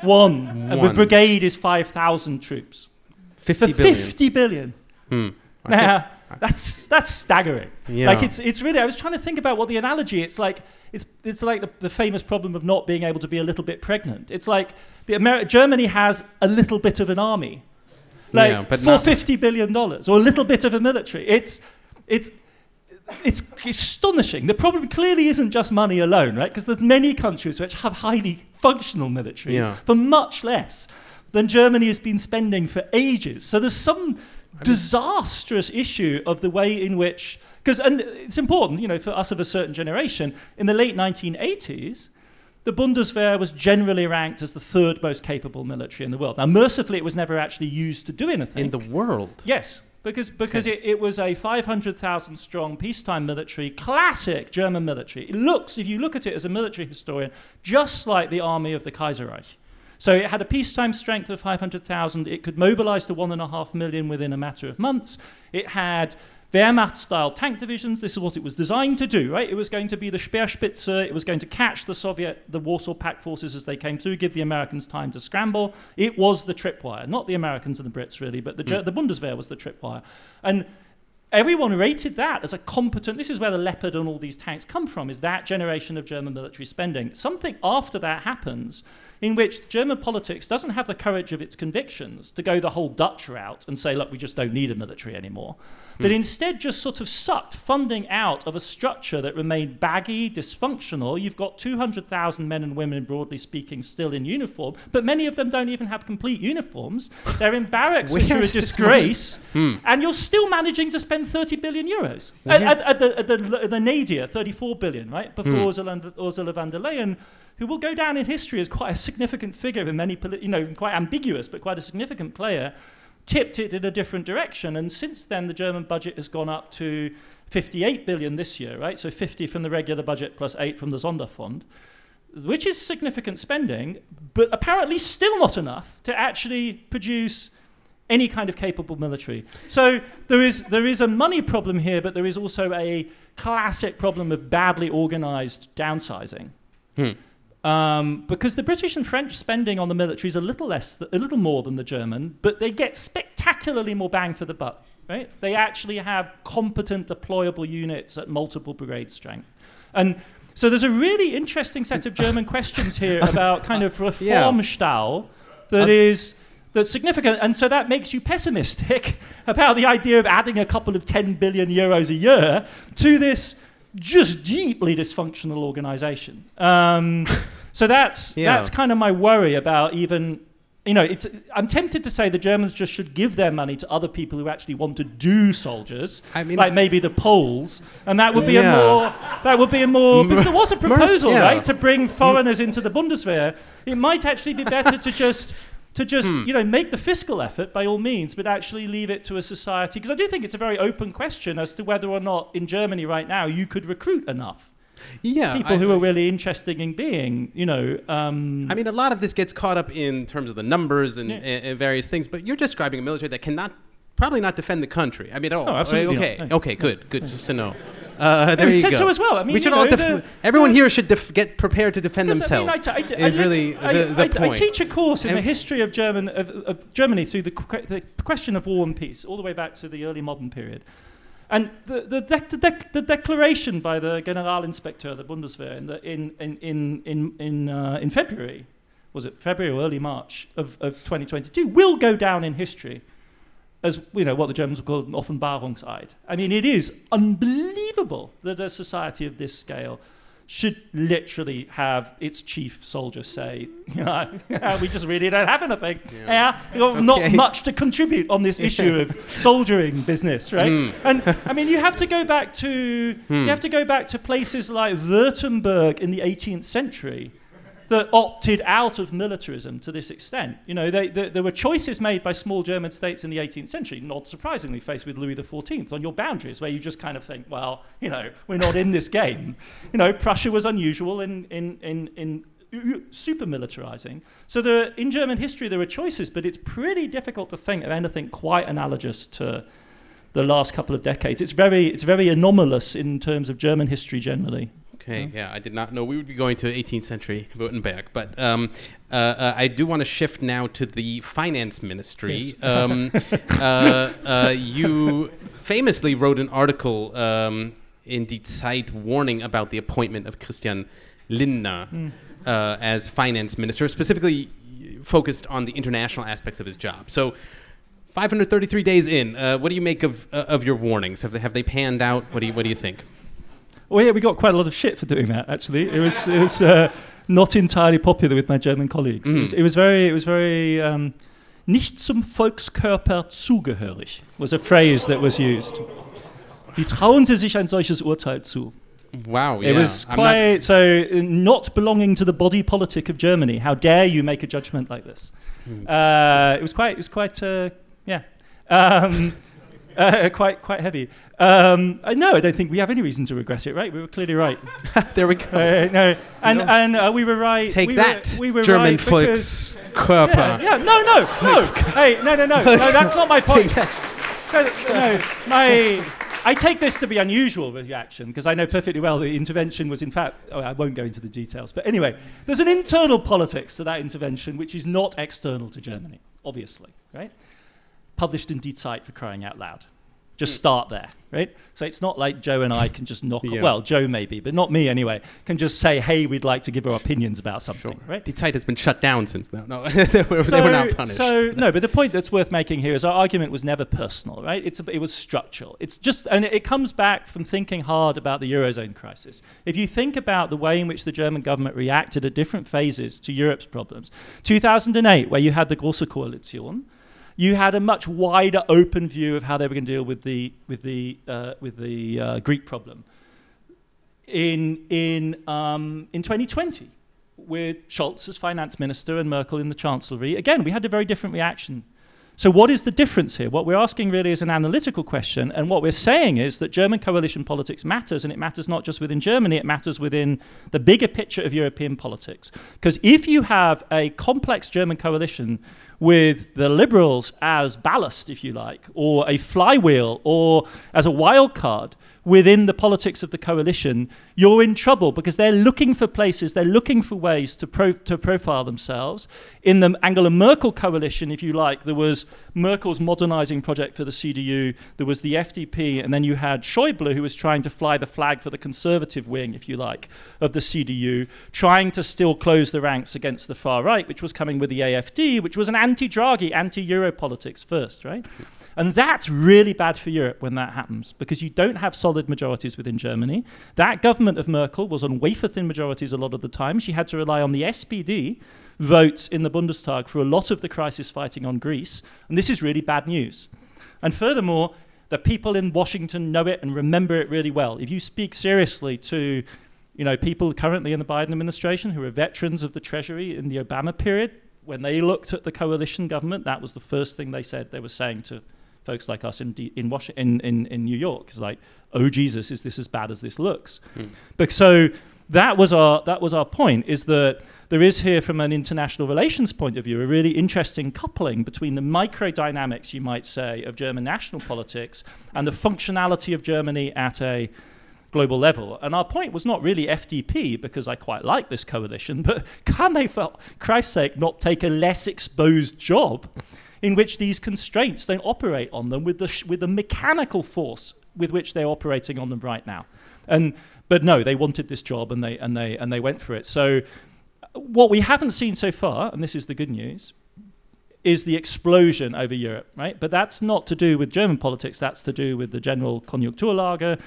One. One. A brigade is five thousand troops. fifty For billion. fifty billion. Hmm. Now, that's that's staggering. Yeah. Like, it's it's really, I was trying to think about what the analogy, it's like, it's it's like the, the famous problem of not being able to be a little bit pregnant. It's like, the Ameri- Germany has a little bit of an army. Like, yeah, but for not- fifty billion dollars, or a little bit of a military. It's it's... It's astonishing. The problem clearly isn't just money alone, right? Because there's many countries which have highly functional militaries yeah. for much less than Germany has been spending for ages. So there's some I disastrous mean... issue of the way in which... Because and it's important, you know, for us of a certain generation, in the late nineteen eighties, the Bundeswehr was generally ranked as the third most capable military in the world. Now, mercifully, it was never actually used to do anything. In the world? Yes. Because because okay. it, it was a five hundred thousand strong peacetime military, classic German military. It looks, if you look at it as a military historian, just like the army of the Kaiserreich. So it had a peacetime strength of five hundred thousand. It could mobilize to one and a half million within a matter of months. It had Wehrmacht-style tank divisions. This is what it was designed to do, right? It was going to be the Speerspitze. It was going to catch the Soviet, the Warsaw Pact forces as they came through, give the Americans time to scramble. It was the tripwire. Not the Americans and the Brits, really, but the, mm. the Bundeswehr was the tripwire. And everyone rated that as a competent... This is where the Leopard and all these tanks come from, is that generation of German military spending. Something after that happens in which German politics doesn't have the courage of its convictions to go the whole Dutch route and say, look, we just don't need a military anymore, mm. but instead just sort of sucked funding out of a structure that remained baggy, dysfunctional. You've got two hundred thousand men and women, broadly speaking, still in uniform, but many of them don't even have complete uniforms. They're in barracks, which are a disgrace, hmm. and you're still managing to spend thirty billion euros. At, at, at the, at the, at the nadir, thirty-four billion, right, before hmm. Ursula, Ursula von der Leyen, who will go down in history as quite a significant figure in many, poli- you know, quite ambiguous, but quite a significant player, tipped it in a different direction. And since then, the German budget has gone up to fifty-eight billion this year, right? So fifty from the regular budget plus eight from the Sonderfond, which is significant spending, but apparently still not enough to actually produce any kind of capable military. So there is there is a money problem here, but there is also a classic problem of badly organised downsizing. Hmm. Um, because the British and French spending on the military is a little less, th- a little more than the German, but they get spectacularly more bang for the buck, right? They actually have competent deployable units at multiple brigade strength. And so there's a really interesting set of German questions here about kind of Reformstau that um, is that's significant. And so that makes you pessimistic about the idea of adding a couple of ten billion euros a year to this just deeply dysfunctional organisation. Um, so that's yeah. that's kind of my worry about even, you know, it's. I'm tempted to say the Germans just should give their money to other people who actually want to do soldiers, I mean, like maybe the Poles, and that would be yeah. a more, that would be a more, because there was a proposal, yeah. right, to bring foreigners into the Bundeswehr. It might actually be better to just, to just hmm. you know, make the fiscal effort by all means, but actually leave it to a society. Because I do think it's a very open question as to whether or not in Germany right now you could recruit enough yeah, people I, who are really interested in being, you know. Um, I mean, a lot of this gets caught up in terms of the numbers and, yeah. and, and various things, but you're describing a military that cannot, probably not defend the country. I mean, at all. No, absolutely okay, not. Okay, no. good, good, no. just to know. Uh, there no, you go. So as well. I mean, we should you know, all def- the, everyone the, here should def- get prepared to defend themselves. I mean, I t- I t- is I, really I, the, the I, point. I teach a course in and the history of, German, of, of Germany through the, qu- the question of war and peace, all the way back to the early modern period. And the the, de- de- the declaration by the Generalinspekteur of the Bundeswehr in the, in in in in in, uh, in February, was it February or early March of, of twenty twenty-two, will go down in history as, you know, what the Germans would call an Offenbarungseid. I mean, it is unbelievable that a society of this scale should literally have its chief soldier say, you know, we just really don't have anything. Yeah. Uh, okay. Not much to contribute on this issue of soldiering business, right? Mm. And I mean, you have to go back to hmm. you have to go back to places like Württemberg in the eighteenth century. That opted out of militarism to this extent. You know, they, they, there were choices made by small German states in the eighteenth century, not surprisingly faced with Louis the fourteenth on your boundaries, where you just kind of think, well, you know, we're not in this game. You know, Prussia was unusual in, in, in, in super militarizing. So there, in German history, there were choices, but it's pretty difficult to think of anything quite analogous to the last couple of decades. It's very, it's very anomalous in terms of German history generally. Okay, yeah, I did not know we would be going to eighteenth century Württemberg, but um, uh, uh, I do want to shift now to the finance ministry. Yes. Um, uh, uh, you famously wrote an article um, in Die Zeit warning about the appointment of Christian Lindner mm. uh, as finance minister, specifically focused on the international aspects of his job. So, five hundred thirty-three days in, uh, what do you make of uh, of your warnings? Have they have they panned out? What do you what do you think? Well, yeah, we got quite a lot of shit for doing that. Actually, it was it was uh, not entirely popular with my German colleagues. Mm. It, was, it was very it was very um, nicht zum Volkskörper zugehörig was a phrase that was used. Wie trauen Sie sich ein solches Urteil zu? Wow, yeah. It was quite not so uh, not belonging to the body politic of Germany. How dare you make a judgment like this? Mm. Uh, it was quite it was quite uh, yeah. Um, Uh, quite quite heavy. Um, uh, no, I don't think we have any reason to regret it, right? We were clearly right. There we go. Uh, no, and no. and uh, we were right. Take we that, were, we were German right Volkskörper. Because, yeah, yeah, no, no, no. Hey, no, no, no, no. That's not my point. No, no, my. I take this to be unusual reaction because I know perfectly well the intervention was in fact, oh, I won't go into the details, but anyway, there's an internal politics to that intervention which is not external to Germany, obviously, right? Published in Die Zeit for crying out loud. Just start there, right? So it's not like Joe and I can just knock, yeah. well, Joe maybe, but not me anyway, can just say, hey, we'd like to give our opinions about something, sure. right? The site has been shut down since then. No, they were, so, they were not punished. So, no, but the point that's worth making here is our argument was never personal, right? It's a, it was structural. It's just, and it comes back from thinking hard about the Eurozone crisis. If you think about the way in which the German government reacted at different phases to Europe's problems, two thousand eight, where you had the Große Koalition, you had a much wider, open view of how they were going to deal with the with the uh, with the uh, Greek problem. In in um, in twenty twenty, with Scholz as finance minister and Merkel in the chancellery, again we had a very different reaction. So what is the difference here? What we're asking really is an analytical question, and what we're saying is that German coalition politics matters, and it matters not just within Germany, it matters within the bigger picture of European politics. Because if you have a complex German coalition with the Liberals as ballast, if you like, or a flywheel, or as a wild card within the politics of the coalition, you're in trouble because they're looking for places, they're looking for ways to pro- to profile themselves. In the Angela Merkel coalition, if you like, there was Merkel's modernizing project for the C D U, there was the F D P, and then you had Schäuble, who was trying to fly the flag for the conservative wing, if you like, of the C D U, trying to still close the ranks against the far right, which was coming with the A F D, which was an anti-Draghi, anti-Euro politics first, right? And that's really bad for Europe when that happens, because you don't have solid majorities within Germany. That government of Merkel was on wafer-thin majorities a lot of the time. She had to rely on the S P D votes in the Bundestag for a lot of the crisis fighting on Greece. And this is really bad news. And furthermore, the people in Washington know it and remember it really well. If you speak seriously to you know, people currently in the Biden administration who are veterans of the Treasury in the Obama period, when they looked at the coalition government, that was the first thing they said they were saying to folks like us in D- in, Was- in, in in New York. It's like, oh Jesus, is this as bad as this looks? Mm. But so that was our that was our point, is that there is here, from an international relations point of view, a really interesting coupling between the micro dynamics, you might say, of German national politics and the functionality of Germany at a global level. And our point was not really F D P, because I quite like this coalition, but can they, for Christ's sake, not take a less exposed job in which these constraints don't operate on them with the sh- with the mechanical force with which they're operating on them right now? And but no, they wanted this job and they and they and they went for it. So what we haven't seen so far, and this is the good news, is the explosion over Europe, right? But that's not to do with German politics. That's to do with the general Konjunkturlage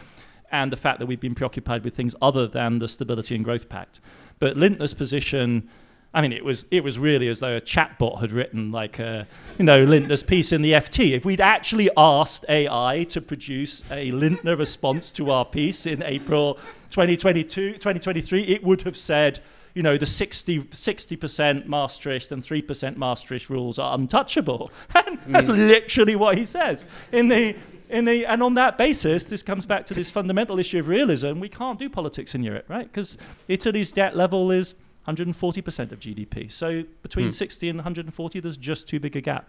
and the fact that we've been preoccupied with things other than the Stability and Growth Pact. But Lindner's position, I mean, it was it was really as though a chatbot had written, like, a, you know, Lindner's piece in the F T. If we'd actually asked A I to produce a Lindner response to our piece in April twenty twenty-two, twenty twenty-three, it would have said, you know, the sixty percent Maastricht and three percent Maastricht rules are untouchable. And that's mm. literally what he says in the... In the, and on that basis, this comes back to this fundamental issue of realism. We can't do politics in Europe, right? Because Italy's debt level is one hundred forty percent of G D P. So between mm. sixty and one hundred forty, there's just too big a gap.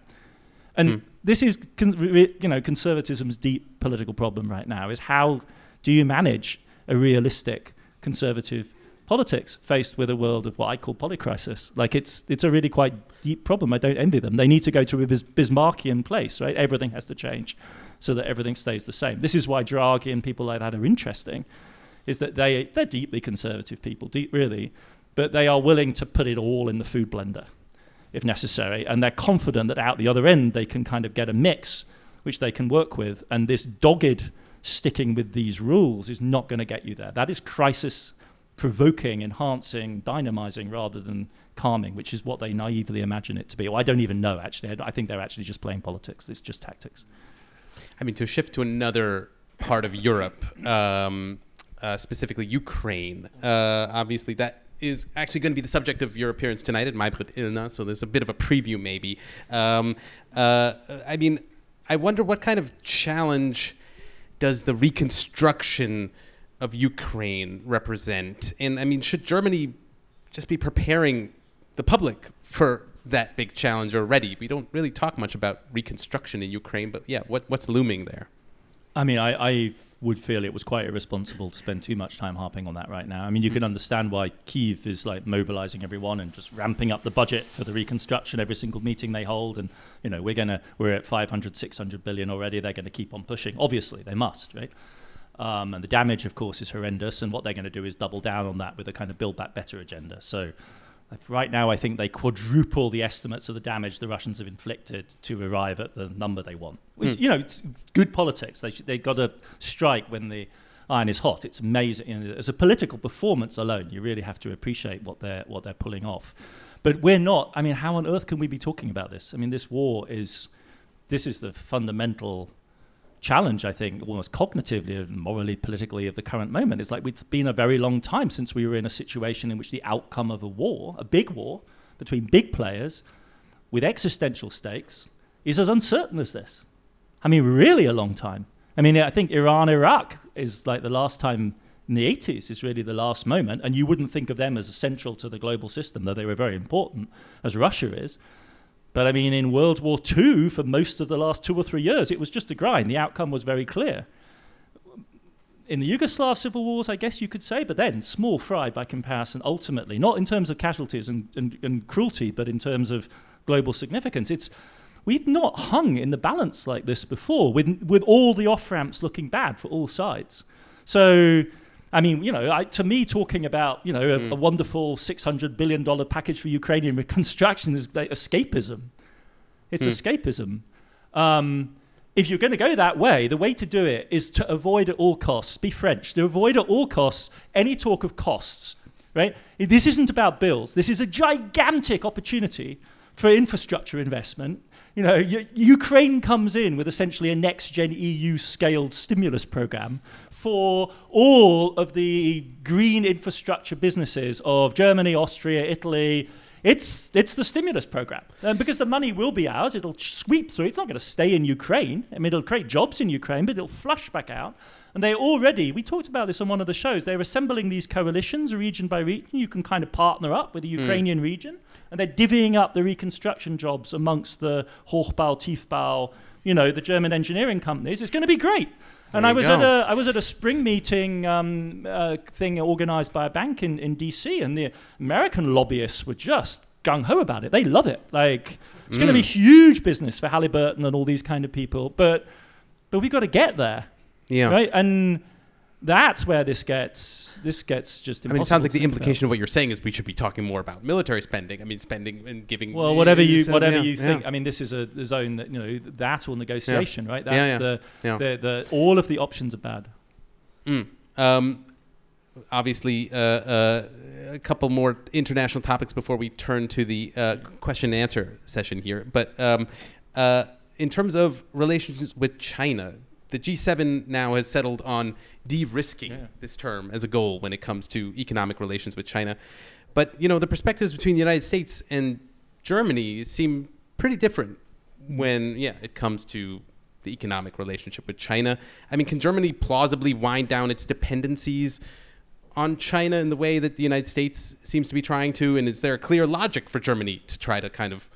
And mm. this is, con- you know, conservatism's deep political problem right now, is how do you manage a realistic conservative politics faced with a world of what I call polycrisis? Like, it's it's a really quite deep problem. I don't envy them. They need to go to a Bis- Bismarckian place, right? Everything has to change so that everything stays the same. This is why Draghi and people like that are interesting, is that they, they're deeply conservative people, deep really, but they are willing to put it all in the food blender if necessary, and they're confident that out the other end they can kind of get a mix which they can work with, and this dogged sticking with these rules is not going to get you there. That is crisis-provoking, enhancing, dynamizing rather than calming, which is what they naively imagine it to be. Well, I don't even know, actually. I think they're actually just playing politics. It's just tactics. I mean, to shift to another part of Europe, um, uh, specifically Ukraine, uh, obviously that is actually going to be the subject of your appearance tonight at Maybrit Illner, so there's a bit of a preview maybe. Um, uh, I mean, I wonder what kind of challenge does the reconstruction of Ukraine represent? And I mean, should Germany just be preparing the public for that big challenge already? We don't really talk much about reconstruction in Ukraine, but yeah, what, what's looming there? I mean, I, I would feel it was quite irresponsible to spend too much time harping on that right now. I mean, you can understand why Kyiv is like mobilizing everyone and just ramping up the budget for the reconstruction every single meeting they hold. And, you know, we're going to, we're at five hundred, six hundred billion already. They're going to keep on pushing. Obviously, they must, right? Um, and the damage, of course, is horrendous. And what they're going to do is double down on that with a kind of build back better agenda. So right now, I think they quadruple the estimates of the damage the Russians have inflicted to arrive at the number they want. Which, mm. you know, it's, it's good politics. They sh- they got to strike when the iron is hot. It's amazing. You know, as a political performance alone, you really have to appreciate what they're what they're pulling off. But we're not. I mean, how on earth can we be talking about this? I mean, this war is this is the fundamental challenge, I think, almost cognitively and morally, politically, of the current moment. It's like it's been a very long time since we were in a situation in which the outcome of a war, a big war, between big players with existential stakes is as uncertain as this. I mean, really a long time. I mean, I think Iran-Iraq is like the last time in the eighties is really the last moment, and you wouldn't think of them as central to the global system, though they were very important, as Russia is. But I mean, in World War Two, for most of the last two or three years, it was just a grind. The outcome was very clear. In the Yugoslav civil wars, I guess you could say, but then small fry by comparison, ultimately, not in terms of casualties and, and, and cruelty, but in terms of global significance. It's we've not hung in the balance like this before, with with all the off-ramps looking bad for all sides. So, I mean, you know, I, to me, talking about, you know, a, mm. a wonderful six hundred billion dollars package for Ukrainian reconstruction is like escapism. It's mm. escapism. Um, if you're going to go that way, the way to do it is to avoid at all costs, be French, to avoid at all costs any talk of costs, right? This isn't about bills. This is a gigantic opportunity for infrastructure investment. You know, U- Ukraine comes in with essentially a next-gen E U-scaled stimulus program for all of the green infrastructure businesses of Germany, Austria, Italy. It's it's the stimulus program. Um, because the money will be ours. It'll sweep through. It's not going to stay in Ukraine. I mean, it'll create jobs in Ukraine, but it'll flush back out. And they already, we talked about this on one of the shows, they're assembling these coalitions region by region. You can kind of partner up with the Ukrainian mm. region. And they're divvying up the reconstruction jobs amongst the Hochbau, Tiefbau, you know, the German engineering companies. It's going to be great. And I was go. at a I was at a spring meeting um, uh, thing organized by a bank in, in D C, and the American lobbyists were just gung-ho about it. They love it. Like, it's mm. going to be huge business for Halliburton and all these kind of people. But but we've got to get there. Yeah. Right? And that's where this gets this gets just impossible. I mean, it sounds like the implication about. of what you're saying is we should be talking more about military spending. I mean, spending and giving. Well, whatever you so, whatever yeah, you think. Yeah. I mean, this is a the zone that, you know, that or negotiation, yeah. right? That's yeah, yeah. The, yeah. the the all of the options are bad. Mm. Um, obviously, uh, uh, a couple more international topics before we turn to the uh, question and answer session here. But um, uh, in terms of relationships with China. The G seven now has settled on de-risking yeah. this term as a goal when it comes to economic relations with China. But, you know, the perspectives between the United States and Germany seem pretty different when, yeah, it comes to the economic relationship with China. I mean, can Germany plausibly wind down its dependencies on China in the way that the United States seems to be trying to? And is there a clear logic for Germany to try to kind of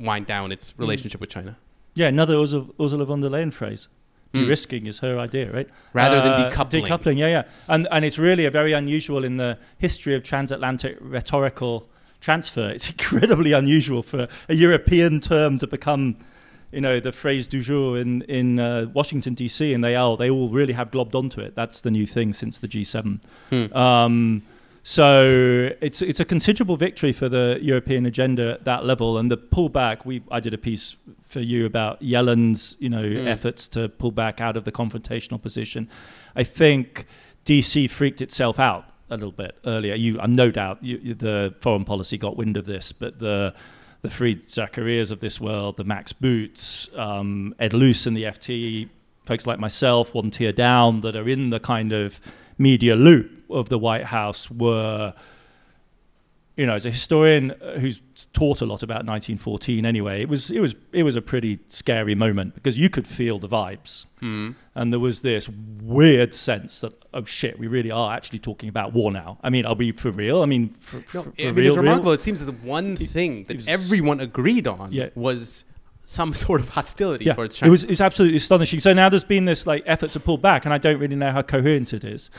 wind down its relationship mm. with China? Yeah, another Ursula von der Leyen phrase. De-risking mm. is her idea, right? Rather uh, than decoupling. Decoupling, yeah, yeah. And and it's really a very unusual in the history of transatlantic rhetorical transfer. It's incredibly unusual for a European term to become, you know, the phrase du jour in, in uh, Washington, D C, and they all, they all really have globbed onto it. That's the new thing since the G seven. Mm. Um, so it's it's a considerable victory for the European agenda at that level. And the pullback, we I did a piece for you about Yellen's, you know, mm. efforts to pull back out of the confrontational position. I think D C freaked itself out a little bit earlier. You, um, no doubt, you, the foreign policy got wind of this, but the the Fried Zacharias of this world, the Max Boots, um, Ed Luce and the F T, folks like myself, one tier down, that are in the kind of media loop of the White House were... You know, as a historian who's taught a lot about nineteen fourteen anyway, it was it was it was a pretty scary moment because you could feel the vibes. Mm. And there was this weird sense that, oh shit, we really are actually talking about war now. I mean, are we for real? I mean, for, no, for, for I mean, real, it's remarkable. Real? It seems that the one it, thing that was, everyone agreed on yeah. was some sort of hostility yeah, towards China. It was, it was absolutely astonishing. So now there's been this like effort to pull back, and I don't really know how coherent it is.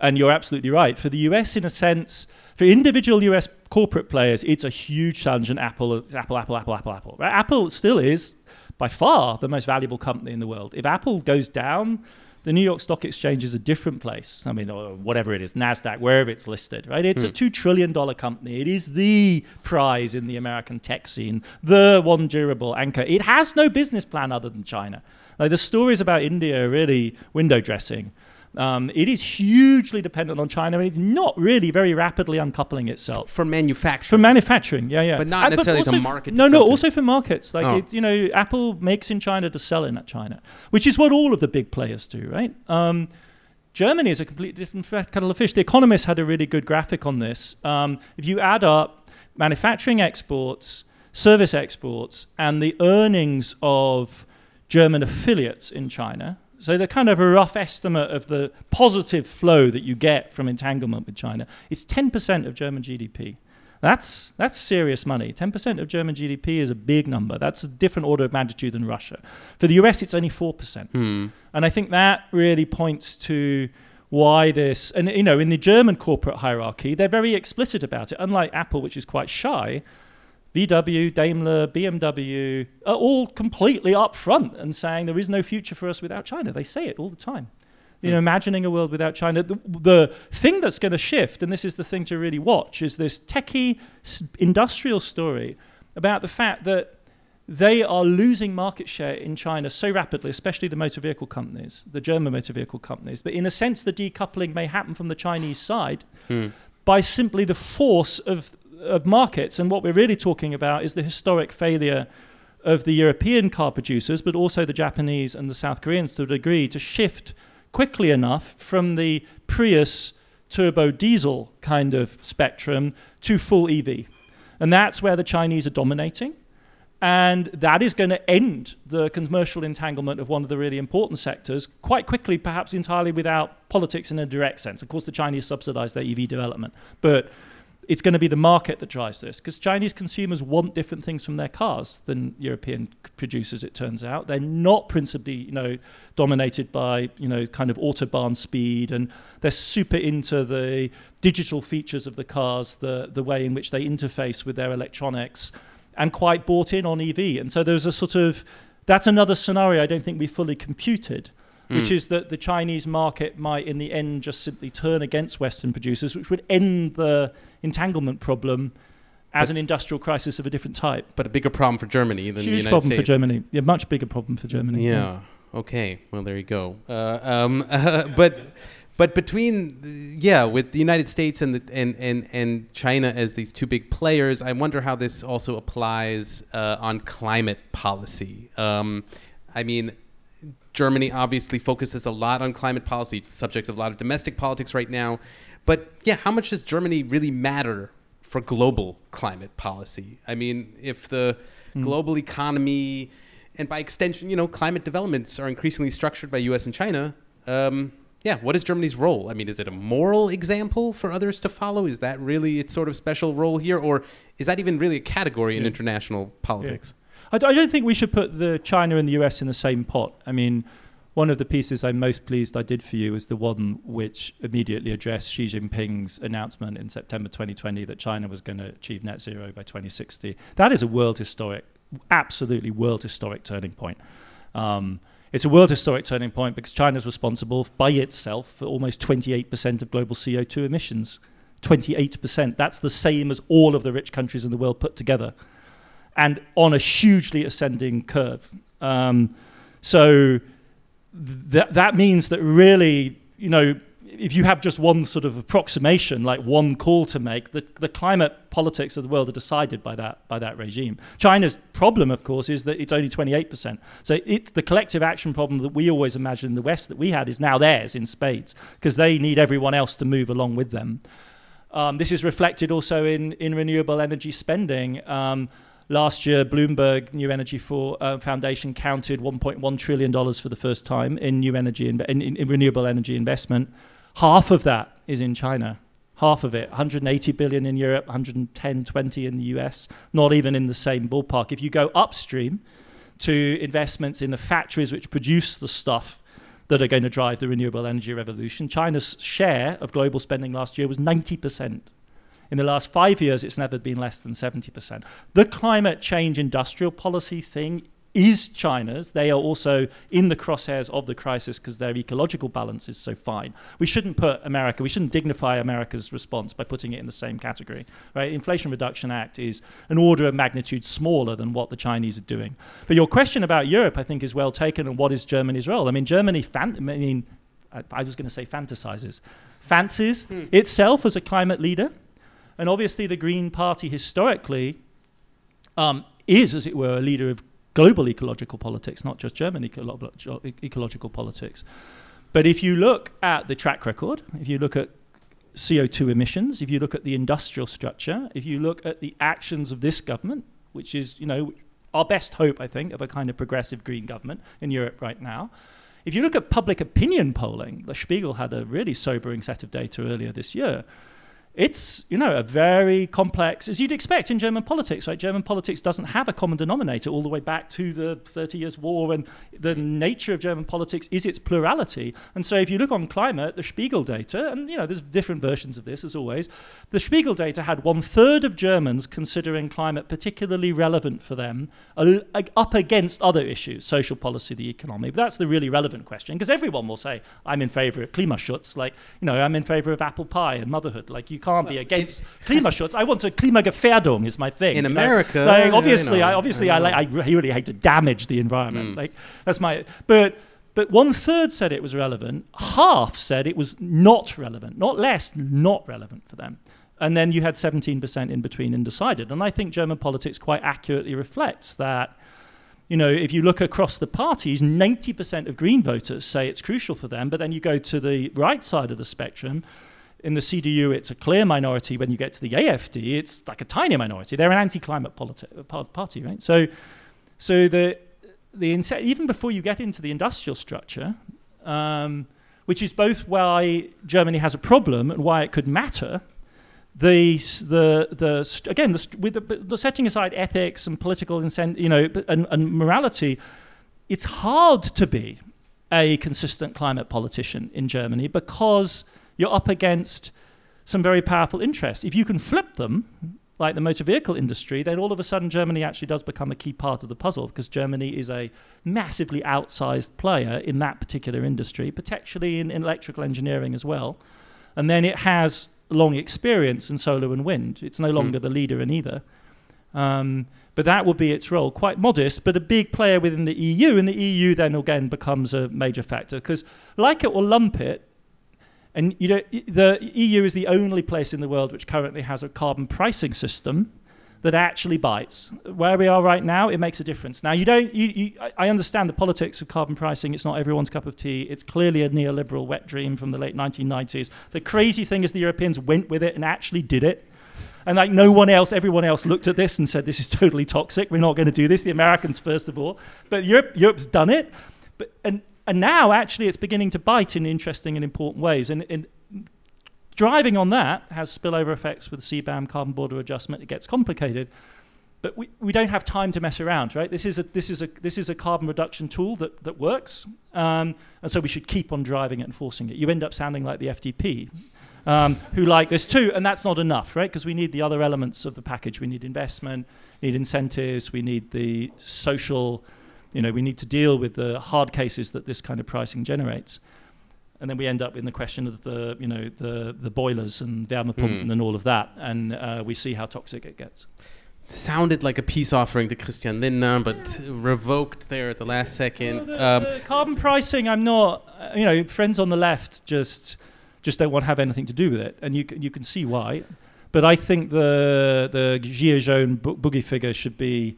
And you're absolutely right. For the U S, in a sense, for individual U S corporate players, it's a huge challenge. And Apple, Apple, Apple, Apple, Apple, Apple. Apple still is by far the most valuable company in the world. If Apple goes down, the New York Stock Exchange is a different place. I mean, or whatever it is, NASDAQ, wherever it's listed, right? It's mm. a two trillion dollars company. It is the prize in the American tech scene, the one durable anchor. It has no business plan other than China. Like, the stories about India are really window dressing. Um, it is hugely dependent on China, and it's not really very rapidly uncoupling itself. For manufacturing. For manufacturing, yeah, yeah. But not and, necessarily but as a market. F- no, no, also for markets. Like, oh. it, you know, Apple makes in China to sell in at China, which is what all of the big players do, right? Um, Germany is a completely different kettle of fish. The Economist had a really good graphic on this. Um, if you add up manufacturing exports, service exports, and the earnings of German affiliates in China... So the kind of a rough estimate of the positive flow that you get from entanglement with China is ten percent of German G D P. That's that's serious money. ten percent of German G D P is a big number. That's a different order of magnitude than Russia. For the U S, it's only four percent. Hmm. And I think that really points to why this... And, you know, in the German corporate hierarchy, they're very explicit about it. Unlike Apple, which is quite shy, V W, Daimler, B M W are all completely upfront and saying there is no future for us without China. They say it all the time. You mm. know, imagining a world without China. The, the thing that's going to shift, and this is the thing to really watch, is this techie industrial story about the fact that they are losing market share in China so rapidly, especially the motor vehicle companies, the German motor vehicle companies. But in a sense, the decoupling may happen from the Chinese side mm. by simply the force of... of markets. And what we're really talking about is the historic failure of the European car producers, but also the Japanese and the South Koreans to a degree, to shift quickly enough from the Prius turbo diesel kind of spectrum to full E V. And that's where the Chinese are dominating. And that is going to end the commercial entanglement of one of the really important sectors quite quickly, perhaps entirely without politics in a direct sense. Of course, the Chinese subsidize their E V development, but it's going to be the market that drives this, because Chinese consumers want different things from their cars than European producers, it turns out. They're not principally, you know, dominated by, you know, kind of autobahn speed, and they're super into the digital features of the cars, the, the way in which they interface with their electronics, and quite bought in on E V. And so there's a sort of, that's another scenario I don't think we fully computed, which is that the Chinese market might in the end just simply turn against Western producers, which would end the entanglement problem as but an industrial crisis of a different type. But a bigger problem for Germany than Huge the United problem States. For Germany. Yeah, much bigger problem for Germany. Yeah, yeah. Okay. Well, there you go. Uh, um, uh, but but between, yeah, with the United States and, the, and, and, and China as these two big players, I wonder how this also applies uh, on climate policy. Um, I mean... Germany obviously focuses a lot on climate policy. It's the subject of a lot of domestic politics right now. But yeah, how much does Germany really matter for global climate policy? I mean, if the mm. global economy and by extension, you know, climate developments are increasingly structured by U S and China, um, yeah, what is Germany's role? I mean, is it a moral example for others to follow? Is that really its sort of special role here? Or is that even really a category yeah. in international politics? Yeah. I don't think we should put the China and the U S in the same pot. I mean, one of the pieces I'm most pleased I did for you is the one which immediately addressed Xi Jinping's announcement in September twenty twenty that China was going to achieve net zero by twenty sixty. That is a world historic, absolutely world historic turning point. Um, it's a world historic turning point because China's responsible by itself for almost twenty-eight percent of global C O two emissions. twenty-eight percent. That's the same as all of the rich countries in the world put together, and on a hugely ascending curve. Um, so th- that means that really, you know, if you have just one sort of approximation, like one call to make, the, the climate politics of the world are decided by that by that regime. China's problem, of course, is that it's only twenty-eight percent. So it's the collective action problem that we always imagined in the West that we had is now theirs in spades, because they need everyone else to move along with them. Um, this is reflected also in, in renewable energy spending. Um, Last year, Bloomberg New Energy for, uh, Foundation counted one point one trillion dollars for the first time in new energy in, in, in renewable energy investment. Half of that is in China. Half of it, one hundred eighty billion dollars in Europe, one hundred ten, twenty in the U S, not even in the same ballpark. If you go upstream to investments in the factories which produce the stuff that are going to drive the renewable energy revolution. China's share of global spending last year was ninety percent. In the last five years, it's never been less than seventy percent. The climate change industrial policy thing is China's. They are also in the crosshairs of the crisis because their ecological balance is so fine. We shouldn't put America, we shouldn't dignify America's response by putting it in the same category, right? Inflation Reduction Act is an order of magnitude smaller than what the Chinese are doing. But your question about Europe, I think, is well taken. And what is Germany's role? I mean, Germany, fan- I mean, I, I was going to say fantasizes, fancies hmm. itself as a climate leader. And obviously the Green Party historically um, is, as it were, a leader of global ecological politics, not just German ecolo- ecological politics. But if you look at the track record, if you look at C O two emissions, if you look at the industrial structure, if you look at the actions of this government, which is, you know, our best hope, I think, of a kind of progressive green government in Europe right now. If you look at public opinion polling, the Spiegel had a really sobering set of data earlier this year. It's, you know, a very complex, as you'd expect in German politics, right? German politics doesn't have a common denominator all the way back to the thirty years war, and the nature of German politics is its plurality. And so if you look on climate, the Spiegel data, and, you know, there's different versions of this as always, the Spiegel data had one third of Germans considering climate particularly relevant for them, uh, up against other issues, social policy, the economy. But that's the really relevant question, because everyone will say, I'm in favor of Klimaschutz, like, you know, I'm in favor of apple pie and motherhood, like you You can't well, be against Klimaschutz. I want a Klimagefährdung is my thing. In America, like, like, obviously, you know, I obviously I, I, like, I really hate to damage the environment. Mm. Like that's my. But but one third said it was relevant. Half said it was not relevant. Not less, not relevant for them. And then you had seventeen percent in between undecided. And I think German politics quite accurately reflects that. You know, if you look across the parties, ninety percent of Green voters say it's crucial for them. But then you go to the right side of the spectrum. In the C D U, it's a clear minority. When you get to the A F D, it's like a tiny minority. They're an anti-climate politi- party, right? So, so the the inse- even before you get into the industrial structure, um, which is both why Germany has a problem and why it could matter. The the the st- again the, st- with the, the setting aside ethics and political incent- you know, and, and morality, it's hard to be a consistent climate politician in Germany because you're up against some very powerful interests. If you can flip them, like the motor vehicle industry, then all of a sudden Germany actually does become a key part of the puzzle because Germany is a massively outsized player in that particular industry, particularly in, in electrical engineering as well. And then it has long experience in solar and wind. It's no longer mm. the leader in either. Um, but that will be its role, quite modest, but a big player within the E U. And the E U then again becomes a major factor because like it or lump it, and you know, the E U is the only place in the world which currently has a carbon pricing system that actually bites. Where we are right now, it makes a difference. Now, you don't. You, you, I understand the politics of carbon pricing. It's not everyone's cup of tea. It's clearly a neoliberal wet dream from the late nineteen nineties. The crazy thing is the Europeans went with it and actually did it. And like no one else, everyone else looked at this and said, this is totally toxic. We're not going to do this. The Americans, first of all. But Europe, Europe's done it. But and. And now, actually, it's beginning to bite in interesting and important ways. And, and driving on that has spillover effects with CBAM, carbon border adjustment. It gets complicated, but we, we don't have time to mess around, right? This is a this is a this is a carbon reduction tool that that works, um, and so we should keep on driving it and forcing it. You end up sounding like the F D P, um, who like this too, and that's not enough, right? Because we need the other elements of the package. We need investment, we need incentives, we need the social. You know, we need to deal with the hard cases that this kind of pricing generates. And then we end up in the question of the, you know, the, the boilers and the Wärmepumpen mm. and all of that. And uh, we see how toxic it gets. Sounded like a peace offering to Christian Lindner, but revoked there at the last second. Well, the, um, the carbon pricing, I'm not, you know, friends on the left just just don't want to have anything to do with it. And you, you can see why. But I think the, the Gilets jaunes bo- boogie figure should be...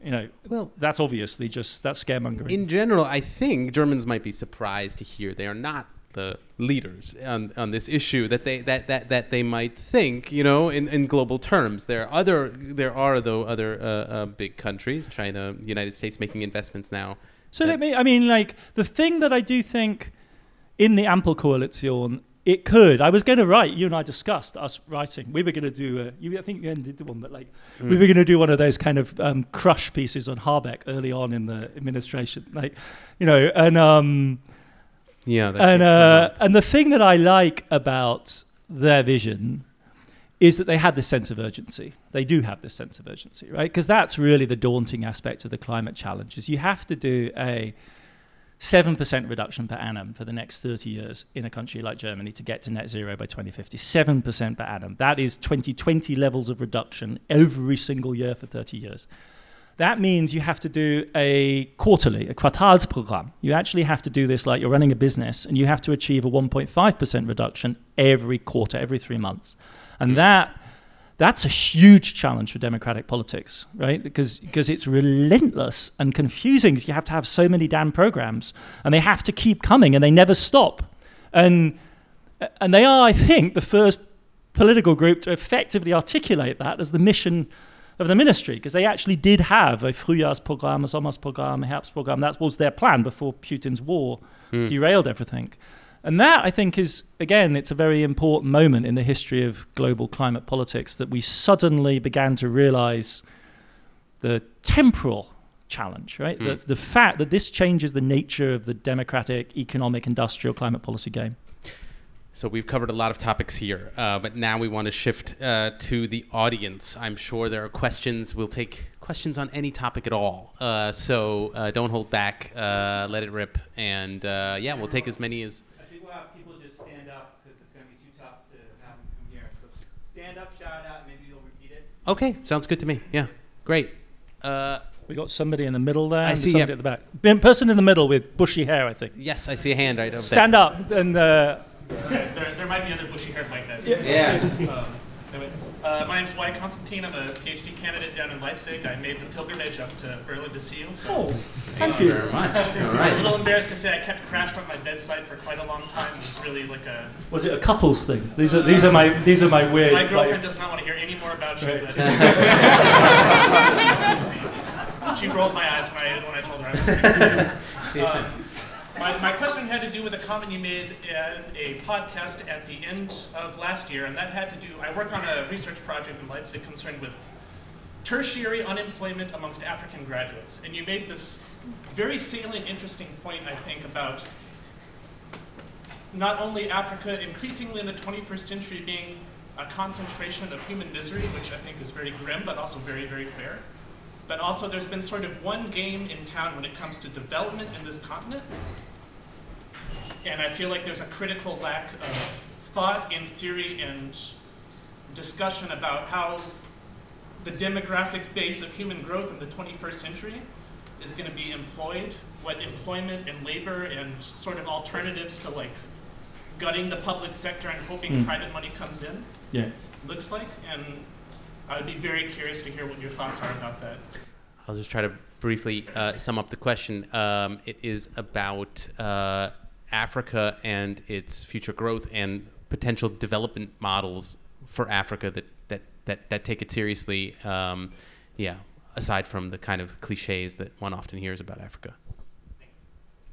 You know, well, that's obviously just that's scaremongering. In general, I think Germans might be surprised to hear they are not the leaders on, on this issue that they that, that, that they might think. You know, in, in global terms, there are other there are though other uh, uh, big countries, China, United States, making investments now. So let me. I mean, like the thing that I do think in the Ampelkoalition It could. I was going to write. You and I discussed us writing. We were going to do. A, you, I think you ended the one, but like mm. we were going to do one of those kind of um, crush pieces on Habeck early on in the administration, like you know. And um, yeah, and uh, and the thing that I like about their vision is that they had this sense of urgency. They do have this sense of urgency, right? Because that's really the daunting aspect of the climate challenge. Is you have to do a seven percent reduction per annum for the next thirty years in a country like Germany to get to net zero by twenty fifty. seven percent per annum. That is twenty twenty levels of reduction every single year for thirty years. That means you have to do a quarterly, a Quartalsprogramm. You actually have to do this like you're running a business, and you have to achieve a one point five percent reduction every quarter, every three months. And that that's a huge challenge for democratic politics, right? Because because it's relentless and confusing. You have to have so many damn programs, and they have to keep coming, and they never stop. And and they are, I think, the first political group to effectively articulate that as the mission of the ministry, because they actually did have a Frühjahrsprogramm, a Sommersprogramm, a Herbstprogramm. That was their plan before Putin's war mm. derailed everything. And that, I think, is, again, it's a very important moment in the history of global climate politics, that we suddenly began to realize the temporal challenge, right? Mm. The, the fact that this changes the nature of the democratic, economic, industrial climate policy game. So we've covered a lot of topics here, uh, but now we want to shift uh, to the audience. I'm sure there are questions. We'll take questions on any topic at all. Uh, so uh, don't hold back. Uh, let it rip. And uh, yeah, we'll take as many as... We'll have people just stand up because it's going to be too tough to have them come here. So stand up, shout out, and maybe you'll repeat it. Okay, sounds good to me. Yeah, great. Uh, we got somebody in the middle there. I and see somebody yep. at the back. Person in the middle with bushy hair, I think. Yes, I see a hand right over stand there. Stand up and. Uh, okay, there, there might be other bushy-haired like that. So yeah. yeah. Um, anyway, uh, my name's Y. Constantine. I'm a PhD candidate down in Leipzig. I made the pilgrimage up to Berlin to see you. So oh, thank, thank you very much. All right. I'm a little embarrassed to say I kept crashed on my bedside for quite a long time. It's really like a. Was it a couples thing? These are these are my these are my weird. My girlfriend like, does not want to hear any more about you. Right. But she rolled my eyes when I when I told her I was pregnant. Um, My, my question had to do with a comment you made in a podcast at the end of last year, and that had to do, I work on a research project in Leipzig concerned with tertiary unemployment amongst African graduates. And you made this very salient, interesting point, I think, about not only Africa increasingly in the twenty-first century being a concentration of human misery, which I think is very grim, but also very, very fair. But also there's been sort of one game in town when it comes to development in this continent. And I feel like there's a critical lack of thought and theory and discussion about how the demographic base of human growth in the twenty-first century is going to be employed, what employment and labor and sort of alternatives to like gutting the public sector and hoping mm. private money comes in yeah. looks like. And I would be very curious to hear what your thoughts are about that. I'll just try to briefly uh, sum up the question. Um, it is about uh, Africa and its future growth and potential development models for Africa that that, that, that take it seriously, um, yeah, aside from the kind of cliches that one often hears about Africa.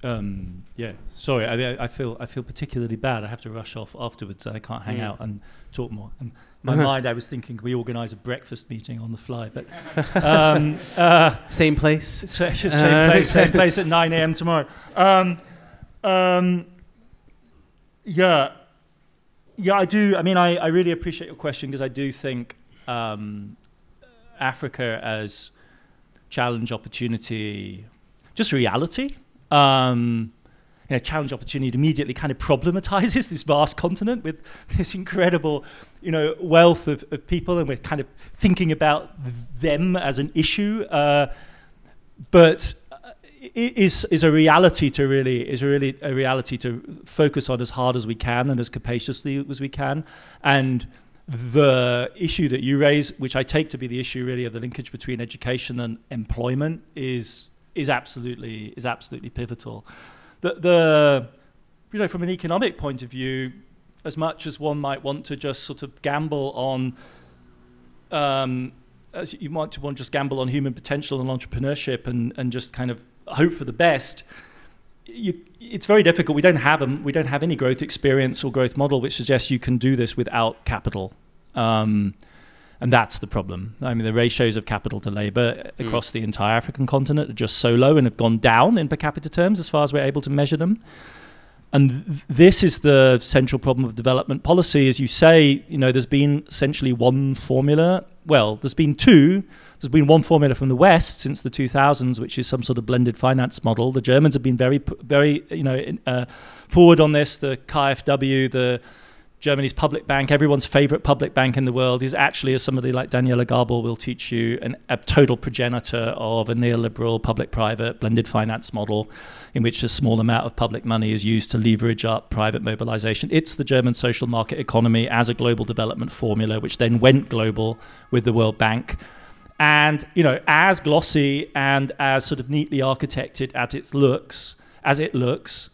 Um, yeah, sorry, I, I feel I feel particularly bad. I have to rush off afterwards. I can't hang mm. out and talk more. In my mind, I was thinking we organise a breakfast meeting on the fly, but um, uh, same place, same place, same place at nine a.m. tomorrow. Um, um, yeah, yeah, I do. I mean, I, I really appreciate your question because I do think um, Africa as challenge, opportunity, just reality. Um, you know, challenge, opportunity immediately kind of problematizes this vast continent with this incredible, you know, wealth of, of people, and we're kind of thinking about them as an issue. Uh, but it is is a reality to really is really a reality to focus on as hard as we can and as capaciously as we can. And the issue that you raise, which I take to be the issue really of the linkage between education and employment, is. is absolutely is absolutely pivotal. The, the you know, from an economic point of view, as much as one might want to just sort of gamble on, um, as you might want to just gamble on human potential and entrepreneurship and, and just kind of hope for the best, You, it's very difficult. We don't have a, we don't have any growth experience or growth model which suggests you can do this without capital, um, and that's the problem. I mean, the ratios of capital to labor across mm. the entire African continent are just so low and have gone down in per capita terms as far as we're able to measure them. And th- this is the central problem of development policy. As you say, you know, there's been essentially one formula. Well, there's been two. There's been one formula from the West since the two thousands, which is some sort of blended finance model. The Germans have been very, very, you know, uh, forward on this. The K F W, the Germany's public bank, everyone's favorite public bank in the world, is actually, as somebody like Daniela Gabor will teach you, an, a total progenitor of a neoliberal public-private blended finance model in which a small amount of public money is used to leverage up private mobilization. It's the German social market economy as a global development formula, which then went global with the World Bank. And, you know, as glossy and as sort of neatly architected at its looks, as it looks,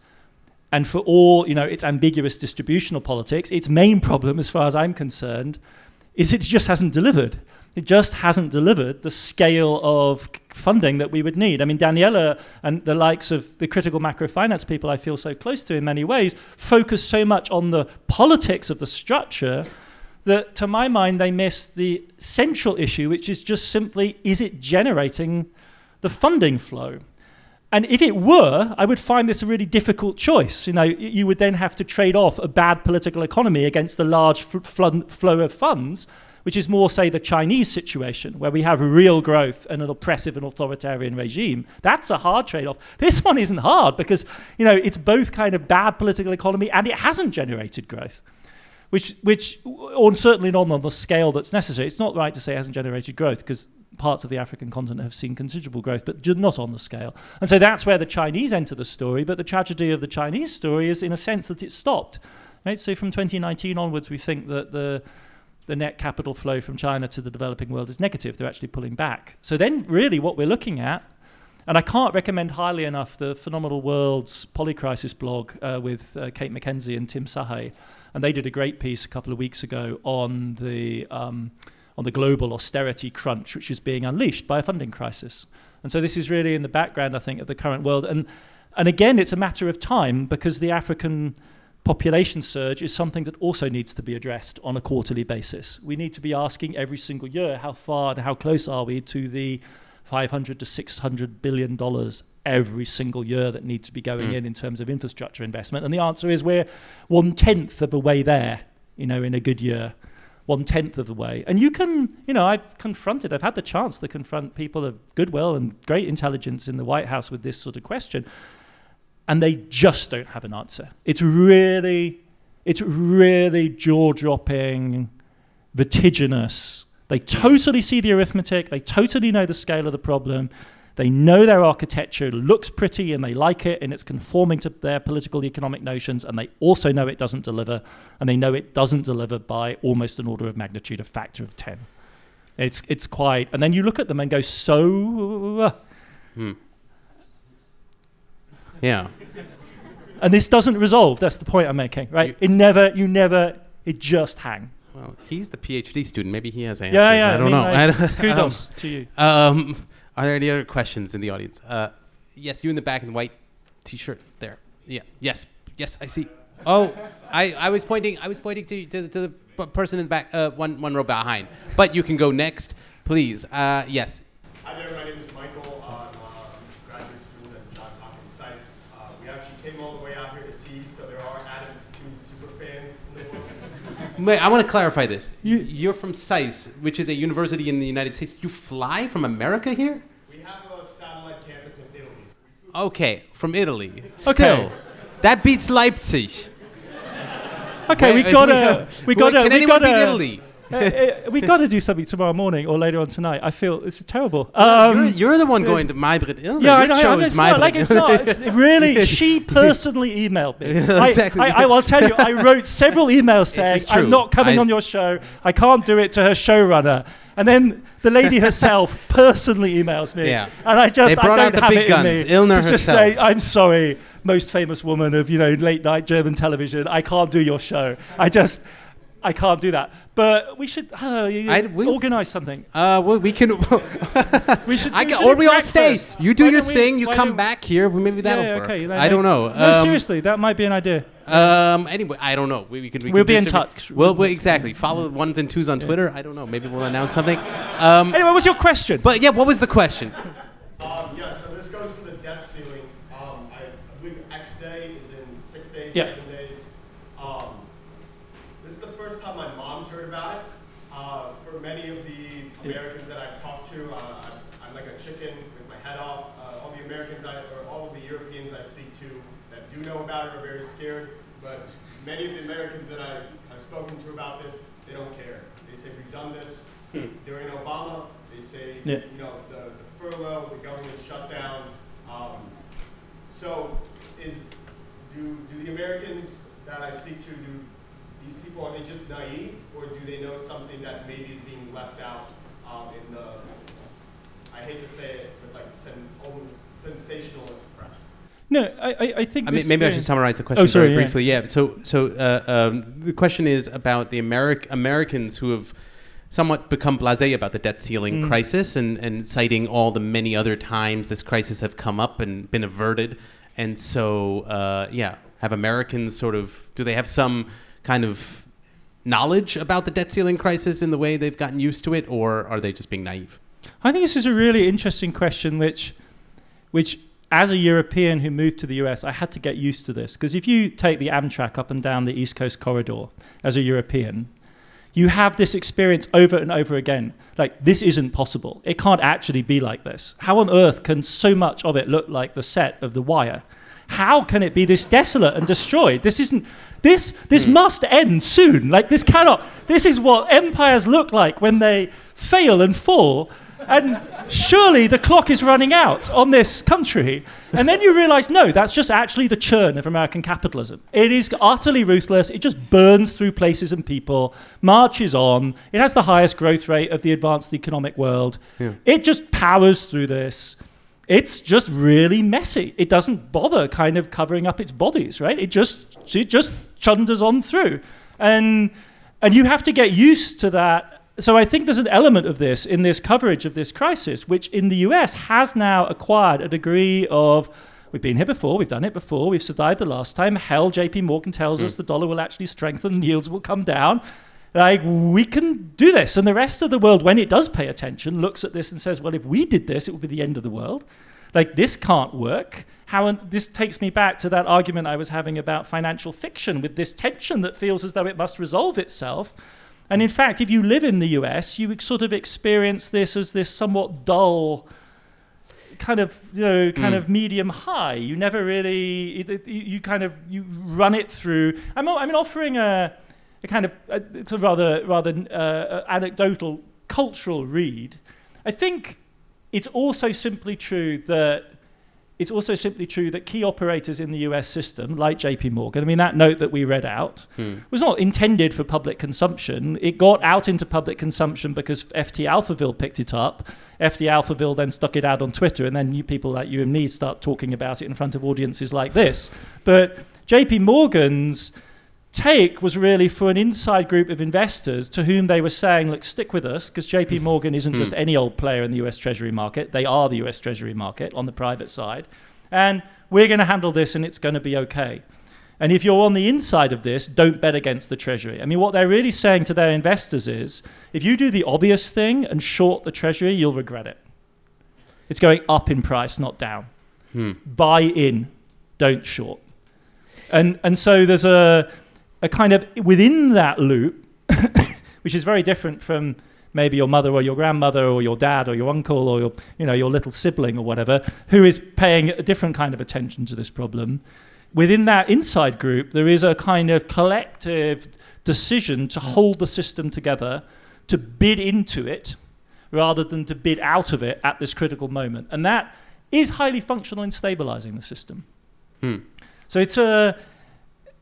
and for all, you know, its ambiguous distributional politics, its main problem, as far as I'm concerned, is it just hasn't delivered. It just hasn't delivered the scale of funding that we would need. I mean, Daniela and the likes of the critical macrofinance people I feel so close to in many ways focus so much on the politics of the structure that, to my mind, they miss the central issue, which is just simply, is it generating the funding flow? And if it were, I would find this a really difficult choice. You know, you would then have to trade off a bad political economy against a large f- fl- flow of funds, which is more, say, the Chinese situation, where we have real growth and an oppressive and authoritarian regime. That's a hard trade-off. This one isn't hard because, you know, it's both kind of bad political economy and it hasn't generated growth, which, which, or certainly not on the scale that's necessary. It's not right to say it hasn't generated growth because parts of the African continent have seen considerable growth, but not on the scale. And so that's where the Chinese enter the story, but the tragedy of the Chinese story is, in a sense, that it stopped. Right? So from twenty nineteen onwards, we think that the, the net capital flow from China to the developing world is negative. They're actually pulling back. So then really what we're looking at, and I can't recommend highly enough the Phenomenal World's Polycrisis blog uh, with uh, Kate McKenzie and Tim Sahay, and they did a great piece a couple of weeks ago on the... Um, on the global austerity crunch, which is being unleashed by a funding crisis. And so this is really in the background, I think, of the current world. And and again, it's a matter of time because the African population surge is something that also needs to be addressed on a quarterly basis. We need to be asking every single year, how far and how close are we to the five hundred to six hundred billion dollars every single year that needs to be going mm. in in terms of infrastructure investment? And the answer is we're one-tenth of the way there, you know, in a good year. One-tenth of the way. And you can, you know, I've confronted, I've had the chance to confront people of goodwill and great intelligence in the White House with this sort of question, and they just don't have an answer. It's really, it's really jaw-dropping, vertiginous. They totally see the arithmetic, they totally know the scale of the problem, they know their architecture looks pretty and they like it and it's conforming to their political economic notions, and they also know it doesn't deliver, and they know it doesn't deliver by almost an order of magnitude, a factor of ten. It's it's quite... And then you look at them and go, so... Hmm. Yeah. And this doesn't resolve. That's the point I'm making, right? You, it never, you never, it just hang. Well, he's the PhD student. Maybe he has answers. Yeah, yeah. I don't I mean, know. Like, kudos um, to you. Um... Are there any other questions in the audience? Uh, yes, you in the back in the white T-shirt there. Yeah. Yes. Yes, I see. Oh, I, I was pointing. I was pointing to to, to the p- person in the back, uh, one one row behind. But you can go next, please. Uh, yes. Hi there. My name is Michael. I'm a graduate student at Johns Hopkins SAIS. Uh, we actually came all the way out here to see, so there are Adam's two super fans in the world. Wait, I want to clarify this. You, you're from SAIS, which is a university in the United States. You fly from America here? We have a satellite campus in Italy. Okay, from Italy. Still, okay. That beats Leipzig. Okay, we gotta, we gotta, we gotta. uh, we gotta do something tomorrow morning or later on tonight. I feel this is terrible. Um, you're, you're the one going to Maybrit Illner. Yeah, I know. I know it's not, like it's not. It's really, she personally emailed me. I, exactly. I, I will tell you. I wrote several emails saying I'm not coming I, on your show. I can't do it, to her showrunner. And then the lady herself personally emails me, yeah. and I just I don't have it guns, in me Illner to just herself. say, I'm sorry, most famous woman of, you know, late night German television. I can't do your show. I just I can't do that. But we should uh, organize something. Uh, well, we can. we should. I can, or we all stay. You do why your thing. We, you come back here. Maybe that'll yeah, work. Okay, that I don't know. Um, no, seriously, that might be an idea. Um. Anyway, I don't know. We, we can. We we'll can be in touch. Well, we'll exactly. Follow ones and twos on yeah. Twitter. I don't know. Maybe we'll announce something. Um, anyway, what was your question? But yeah, what was the question? Um, yeah. So this goes to the debt ceiling. Um, I believe X day is in six days. Yeah. Seven days. Um, this is the first time my mom's heard about it. Uh, for many of the Americans that I've talked to, uh, I'm, I'm like a chicken with my head off. Uh, all the Americans, I, or all of the Europeans I speak to that do know about it are very scared. But many of the Americans that I, I've spoken to about this, they don't care. They say, we've done this hmm. during Obama. They say, yeah. you know, the, the furlough, the government shutdown. Um, so is do do the Americans that I speak to, do these people, are they just naive, or do they know something that maybe is being left out um, in the, I hate to say it, but like sen- almost sensationalist press? No, I, I think I this... Mean, maybe uh, I should summarize the question oh, sorry, very yeah. briefly. Yeah, so so uh, um, the question is about the Ameri- Americans who have somewhat become blasé about the debt ceiling mm. crisis and, and citing all the many other times this crisis have come up and been averted. And so, uh, yeah, have Americans sort of... Do they have some... kind of knowledge about the debt ceiling crisis in the way they've gotten used to it, or are they just being naive? I think this is a really interesting question, which, which as a European who moved to the U S, I had to get used to this. Because if you take the Amtrak up and down the East Coast corridor as a European, you have this experience over and over again. Like, this isn't possible. It can't actually be like this. How on earth can so much of it look like the set of The Wire? How can it be this desolate and destroyed? This isn't... This this mm. must end soon. Like, this cannot... This is what empires look like when they fail and fall. And surely the clock is running out on this country. And then you realize, no, that's just actually the churn of American capitalism. It is utterly ruthless. It just burns through places and people, marches on. It has the highest growth rate of the advanced economic world. Yeah. It just powers through this. It's just really messy. It doesn't bother kind of covering up its bodies, right? It just it just chunders on through. And and you have to get used to that. So I think there's an element of this in this coverage of this crisis, which in the U S has now acquired a degree of, we've been here before, we've done it before, we've survived the last time. Hell, J P Morgan tells mm. us the dollar will actually strengthen, yields will come down. Like, we can do this. And the rest of the world, when it does pay attention, looks at this and says, well, if we did this, it would be the end of the world. Like, this can't work. How? Un- this takes me back to that argument I was having about financial fiction with this tension that feels as though it must resolve itself. And in fact, if you live in the U S, you sort of experience this as this somewhat dull kind of, you know, kind mm. of medium high. You never really, you, you kind of, you run it through. I'm, I'm offering a... A kind of uh, it's a rather rather uh, anecdotal cultural read. I think it's also simply true that it's also simply true that key operators in the U S system, like J P Morgan, I mean that note that we read out hmm. was not intended for public consumption. It got out into public consumption because F T Alphaville picked it up. F T Alphaville then stuck it out on Twitter, and then you people like you and me start talking about it in front of audiences like this. But J P Morgan's take was really for an inside group of investors to whom they were saying, look, stick with us, because J P Morgan isn't mm. just any old player in the U S Treasury market. They are the U S Treasury market on the private side. And we're going to handle this, and it's going to be okay. And if you're on the inside of this, don't bet against the Treasury. I mean, what they're really saying to their investors is, if you do the obvious thing and short the Treasury, you'll regret it. It's going up in price, not down. Mm. Buy in, don't short. And and so there's a... A kind of within that loop, which is very different from maybe your mother or your grandmother or your dad or your uncle or your, you know, your little sibling or whatever, who is paying a different kind of attention to this problem. Within that inside group, there is a kind of collective decision to hold the system together, to bid into it, rather than to bid out of it at this critical moment. And that is highly functional in stabilizing the system. Hmm. So it's a...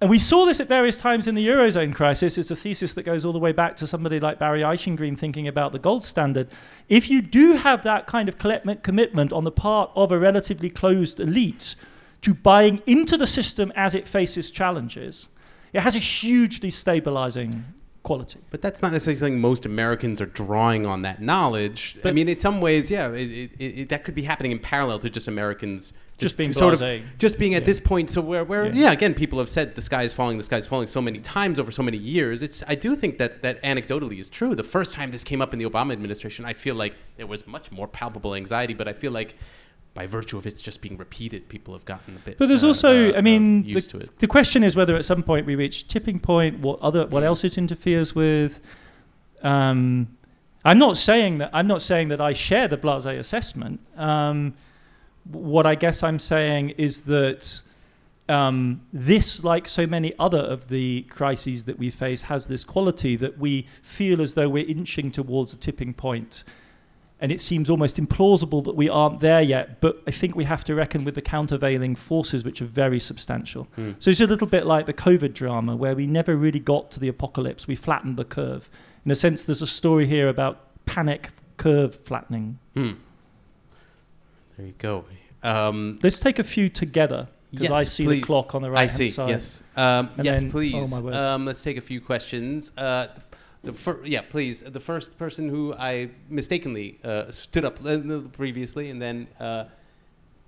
And we saw this at various times in the Eurozone crisis. It's a thesis that goes all the way back to somebody like Barry Eichengreen thinking about the gold standard. If you do have that kind of commitment on the part of a relatively closed elite to buying into the system as it faces challenges, it has a hugely stabilizing quality. But that's not necessarily something most Americans are drawing on that knowledge. But I mean, in some ways, yeah, it, it, it, that could be happening in parallel to just Americans just, just being sort blasé. Of just being at yeah. this point. So where, where, yeah. yeah, again, people have said the sky is falling, the sky is falling so many times over so many years. It's I do think that that anecdotally is true. The first time this came up in the Obama administration, I feel like there was much more palpable anxiety. But I feel like, by virtue of it's just being repeated, people have gotten a bit. But there's uh, also, uh, I mean, uh, used the, to it. The question is whether at some point we reach tipping point. What other, what else it interferes with? Um, I'm not saying that. I'm not saying that I share the blasé assessment. Um, what I guess I'm saying is that um, this, like so many other of the crises that we face, has this quality that we feel as though we're inching towards a tipping point. And it seems almost implausible that we aren't there yet, but I think we have to reckon with the countervailing forces, which are very substantial. Mm. So it's a little bit like the COVID drama, where we never really got to the apocalypse. We flattened the curve. In a sense, there's a story here about panic curve flattening. Mm. There you go. Um, Let's take a few together, because yes, I see please. The clock on the right-hand side. I see, yes. Um, yes, then, please. Oh, my word. Um, let's take a few questions. Uh, The fir- yeah, please. The first person who I mistakenly uh, stood up previously, and then, uh,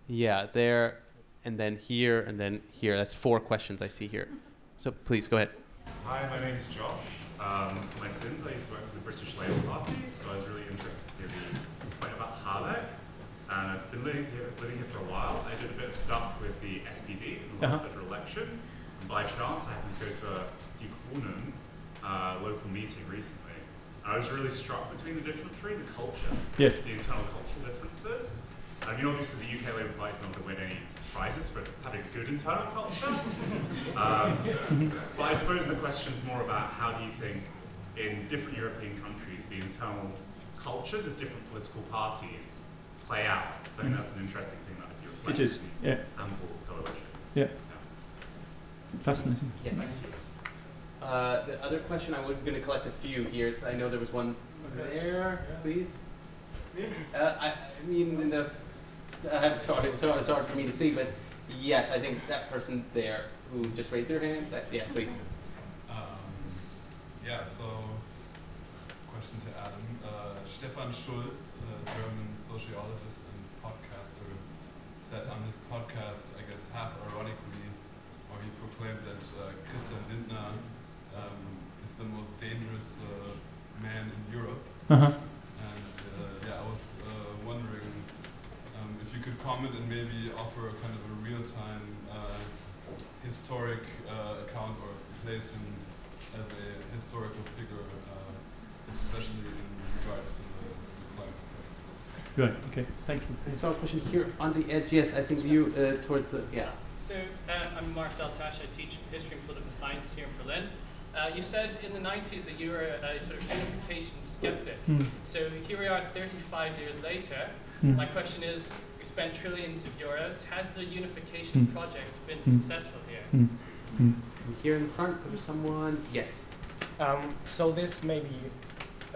yeah, there, and then here, and then here. That's four questions I see here. So please, go ahead. Hi, my name is Josh. Um, my sins, I used to work for the British Labour Party, so I was really interested to hear the point about Heidelberg. And I've been living here, living here for a while. I did a bit of stuff with the S P D in the last uh-huh. federal election. And by chance, I happened to go to a Neukölln Uh, local meeting recently, and I was really struck between the different three, the culture, yes. the internal cultural differences. I mean, obviously the U K Labour Party is not going to win any prizes for having good internal culture, um, but I suppose the question is more about how do you think in different European countries the internal cultures of different political parties play out. So I think that's an interesting thing that is your reflection. It is, yeah. Ample coalition. Yeah. yeah. Fascinating. Yes. Uh, the other question, I'm going to collect a few here. I know there was one okay. there, yeah. please. Yeah. Uh, I, I mean, in the, I'm sorry, it's hard, it's hard for me to see, but yes, I think that person there who just raised their hand, that, yes, please. Um, yeah, so, question to Adam. Uh, Stefan Schulz, a German sociologist and podcaster, said on his podcast, I guess half ironically, or he proclaimed that uh, Christian Lindner Um, it's the most dangerous uh, man in Europe. Uh-huh. And uh, yeah, I was uh, wondering um, if you could comment and maybe offer a kind of a real-time uh, historic uh, account or place him as a historical figure, uh, especially in regards to the, the climate crisis. Good, okay, thank you. I saw a question here on the edge. Yes, I think you uh, towards the, yeah. So uh, I'm Marcel Tasch. I teach history and political science here in Berlin. Uh, you said in the nineties that you were a, a sort of unification skeptic. Mm. So here we are thirty-five years later. Mm. My question is, we spent trillions of euros. Has the unification mm. project been mm. successful here? Mm. Mm. Here in front of someone, yes. Um, so this may be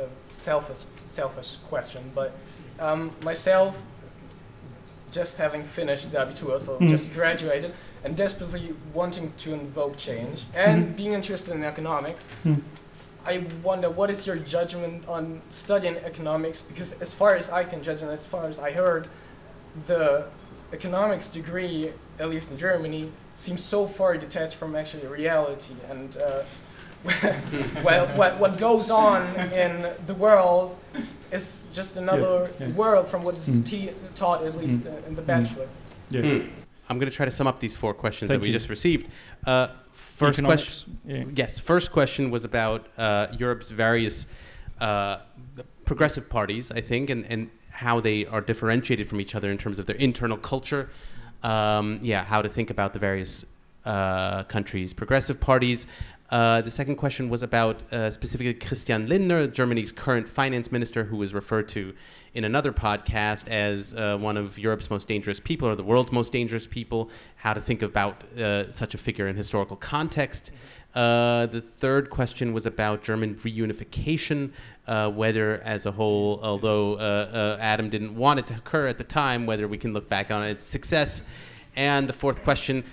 a selfish, selfish question, but um, myself, just having finished the Abitur, so mm. just graduated, and desperately wanting to invoke change, and mm-hmm. being interested in economics, mm. I wonder, what is your judgment on studying economics? Because as far as I can judge, and as far as I heard, the economics degree, at least in Germany, seems so far detached from actually reality, and uh, well, what, what goes on in the world is just another yeah, yeah. world from what is mm. t- taught, at least mm. uh, in the Bachelor. Yeah. Mm. I'm going to try to sum up these four questions Thank that we you. just received. Uh, first question, yeah. yes. First question was about uh, Europe's various uh, progressive parties, I think, and, and how they are differentiated from each other in terms of their internal culture. Um, yeah, how to think about the various uh, countries' progressive parties. Uh, the second question was about uh, specifically Christian Lindner, Germany's current finance minister, who was referred to in another podcast as uh, one of Europe's most dangerous people or the world's most dangerous people, how to think about uh, such a figure in historical context. Uh, the third question was about German reunification, uh, whether as a whole, although uh, uh, Adam didn't want it to occur at the time, whether we can look back on its success. And the fourth question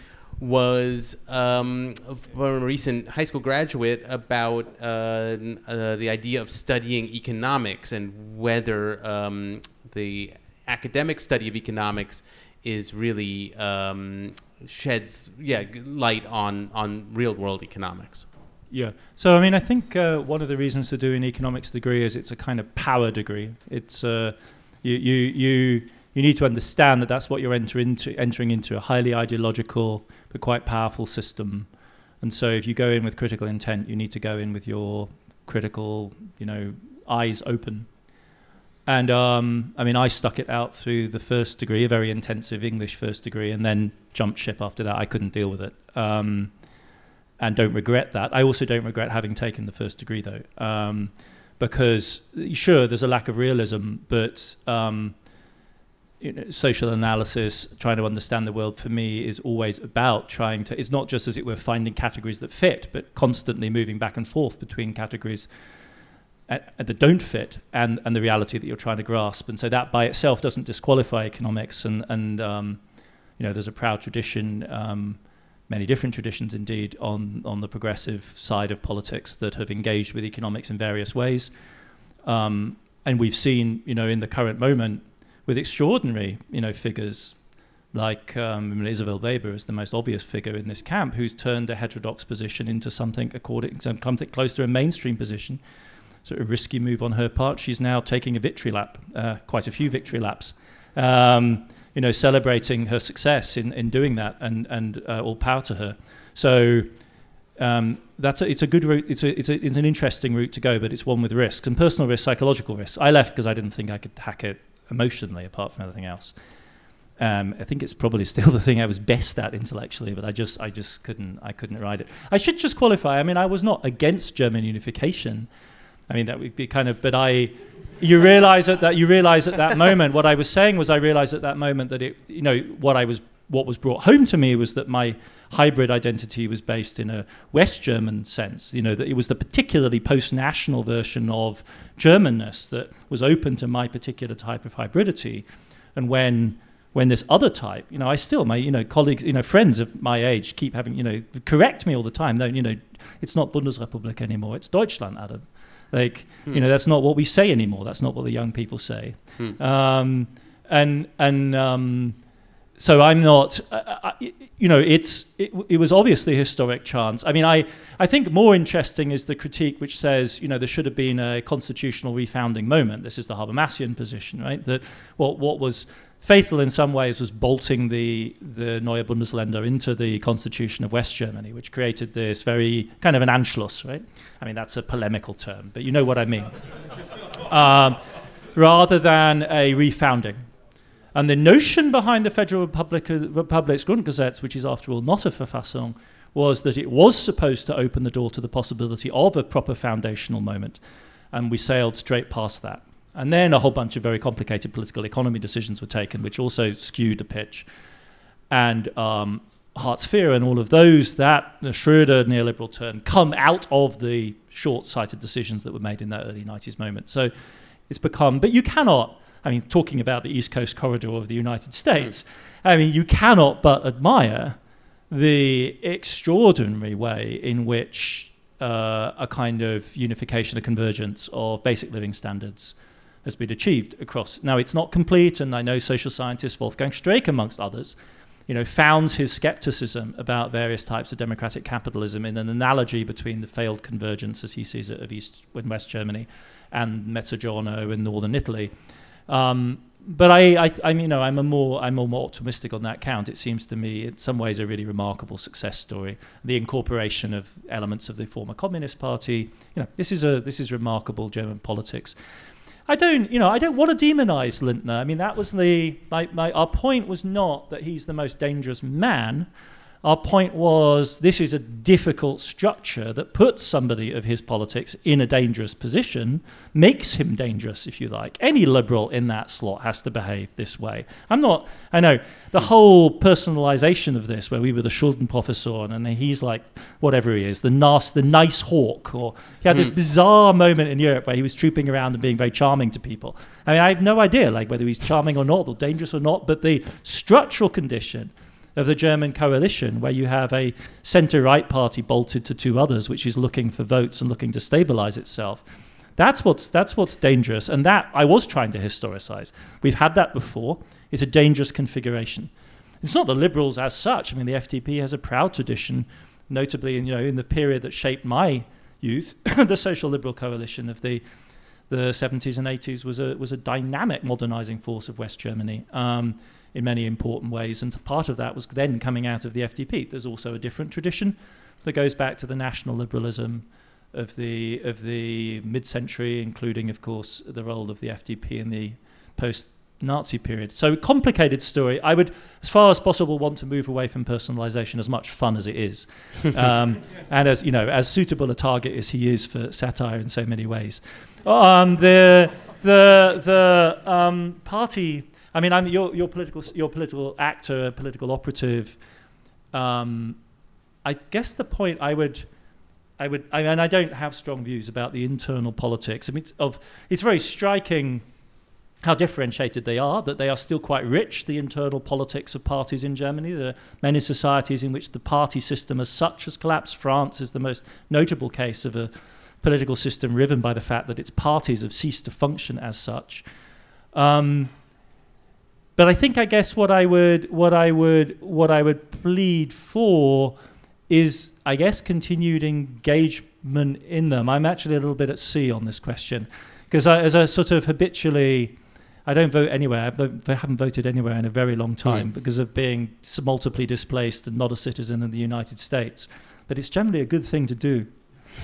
was um, from a recent high school graduate about uh, uh, the idea of studying economics and whether um, the academic study of economics is really um, sheds yeah light on on real world economics. Yeah. So I mean, I think uh, one of the reasons to do an economics degree is it's a kind of power degree. It's uh, you you you you need to understand that that's what you're entering into, entering into a highly ideological but quite powerful system. And so if you go in with critical intent, you need to go in with your critical, you know, eyes open. And um, I mean, I stuck it out through the first degree, a very intensive English first degree, and then jumped ship after that. I couldn't deal with it. Um, and don't regret that. I also don't regret having taken the first degree, though, um, because sure, there's a lack of realism, but um, you know, social analysis, trying to understand the world for me is always about trying to, it's not just as it were finding categories that fit, but constantly moving back and forth between categories that don't fit and, and the reality that you're trying to grasp. And so that by itself doesn't disqualify economics. And, and um, you know, there's a proud tradition, um, many different traditions indeed, on, on the progressive side of politics that have engaged with economics in various ways. Um, and we've seen, you know, in the current moment with extraordinary, you know, figures like um, Isabel Weber is the most obvious figure in this camp, who's turned a heterodox position into something according something close to a mainstream position. Sort of risky move on her part. She's now taking a victory lap, uh, quite a few victory laps, um, you know, celebrating her success in, in doing that, and and uh, all power to her. So um, that's a, it's a good route. It's a, it's a, it's an interesting route to go, but it's one with risks and personal risks, psychological risks. I left because I didn't think I could hack it emotionally, apart from everything else. Um, I think it's probably still the thing I was best at intellectually, but I just I just couldn't I couldn't ride it. I should just qualify. I mean, I was not against German unification. I mean, that would be kind of, but I, you realize at that, you realize at that moment, what I was saying was I realized at that moment that it, you know, what I was, what was brought home to me was that my hybrid identity was based in a West German sense, you know, that it was the particularly post-national version of Germanness that was open to my particular type of hybridity. And when, when this other type, you know, I still, my, you know, colleagues, you know, friends of my age keep having, you know, correct me all the time, though, you know, it's not Bundesrepublik anymore, it's Deutschland, Adam. Like, mm. you know, that's not what we say anymore. That's not what the young people say. Mm. Um, and and um, so I'm not, uh, I, you know, it's it, it was obviously a historic chance. I mean, I, I think more interesting is the critique which says, you know, there should have been a constitutional refounding moment. This is the Habermasian position, right? That what what was fatal in some ways was bolting the, the Neue Bundesländer into the constitution of West Germany, which created this very kind of an Anschluss, right? I mean, that's a polemical term, but you know what I mean. Um, rather than a refounding. And the notion behind the Federal Republic, Republic's Grundgesetz, which is after all not a Verfassung, was that it was supposed to open the door to the possibility of a proper foundational moment. And we sailed straight past that. And then a whole bunch of very complicated political economy decisions were taken, which also skewed the pitch. And um, Hartz-Vier and all of those, that the Schröder neoliberal turn, come out of the short-sighted decisions that were made in that early nineties moment. So it's become, but you cannot, I mean, talking about the East Coast corridor of the United States, I mean, you cannot but admire the extraordinary way in which uh, a kind of unification, a convergence of basic living standards has been achieved across. Now, it's not complete, and I know social scientist Wolfgang Streeck, amongst others, you know, founds his skepticism about various types of democratic capitalism in an analogy between the failed convergence, as he sees it, of East and West Germany and Mezzogiorno in northern Italy. Um, but I, I, I'm, you know, I'm a more, I'm a more optimistic on that count. It seems to me, in some ways, a really remarkable success story. The incorporation of elements of the former Communist Party. You know, this is a, this is remarkable German politics. I don't, you know, I don't want to demonize Lindner. I mean, that was the, my, my, our point was not that he's the most dangerous man. Our point was this is a difficult structure that puts somebody of his politics in a dangerous position, makes him dangerous, if you like. Any liberal in that slot has to behave this way. I'm not, I know, the whole personalization of this, where we were the Schuldenprofessoren, and he's like, whatever he is, the nice, the nice hawk, or he had this mm. bizarre moment in Europe where he was trooping around and being very charming to people. I mean, I have no idea, like, whether he's charming or not, or dangerous or not, but the structural condition of the German coalition, where you have a centre-right party bolted to two others, which is looking for votes and looking to stabilise itself. That's what's, that's what's dangerous, and that I was trying to historicise. We've had that before. It's a dangerous configuration. It's not the Liberals as such. I mean, the F D P has a proud tradition, notably in, you know, in the period that shaped my youth, the social liberal coalition of the the seventies and eighties was a was a dynamic modernising force of West Germany um, in many important ways, and part of that was then coming out of the F D P. There's also a different tradition that goes back to the national liberalism of the of the mid-century, including, of course, the role of the F D P in the post-Nazi period. So, complicated story. I would, as far as possible, want to move away from personalisation, as much fun as it is, um, and as you know, as suitable a target as he is for satire in so many ways. Um, the the the um, party. I mean, I'm your your political your political actor, political operative. Um, I guess the point I would, I would, I, and I don't have strong views about the internal politics. I mean, it's, of it's very striking how differentiated they are. That they are still quite rich. The internal politics of parties in Germany. There are many societies in which the party system as such has collapsed. France is the most notable case of a political system riven by the fact that its parties have ceased to function as such. Um, but I think, I guess, what I would, what I would, what I would plead for is, I guess, continued engagement in them. I'm actually a little bit at sea on this question because, as a sort of habitually, I don't vote anywhere. I haven't voted anywhere in a very long time mm. because of being multiply displaced and not a citizen of the United States. But it's generally a good thing to do.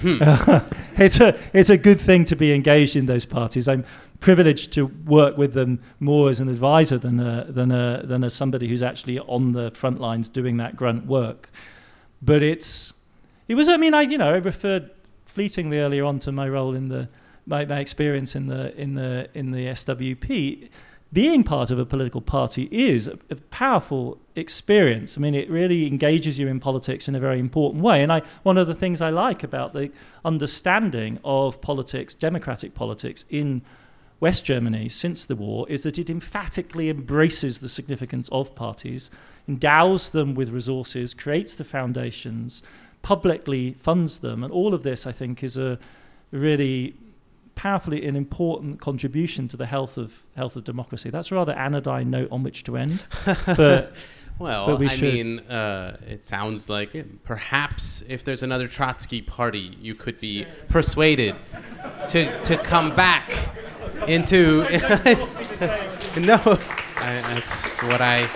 Hmm. Uh, it's a it's a good thing to be engaged in those parties. I'm privileged to work with them more as an advisor than a, than a, than as somebody who's actually on the front lines doing that grunt work. But it's it was I mean I you know I referred fleetingly earlier on to my role in the my, my experience in the in the in the S W P. Being part of a political party is a, a powerful experience. I mean, it really engages you in politics in a very important way. And I, one of the things I like about the understanding of politics, democratic politics in West Germany since the war, is that it emphatically embraces the significance of parties, endows them with resources, creates the foundations, publicly funds them. And all of this, I think, is a really powerfully an important contribution to the health of health of democracy. That's a rather anodyne note on which to end. But, well, but we I should. mean, uh, it sounds like it. Perhaps if there's another Trotsky party, you could be persuaded to to come back into. No, I, that's what I.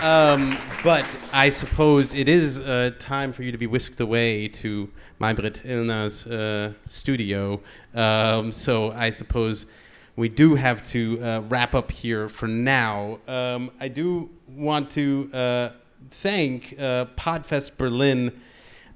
um, but I suppose it is uh, time for you to be whisked away to Maybrit Illner's uh, studio. Um, so I suppose we do have to uh, wrap up here for now. Um, I do want to uh, thank uh, Podfest Berlin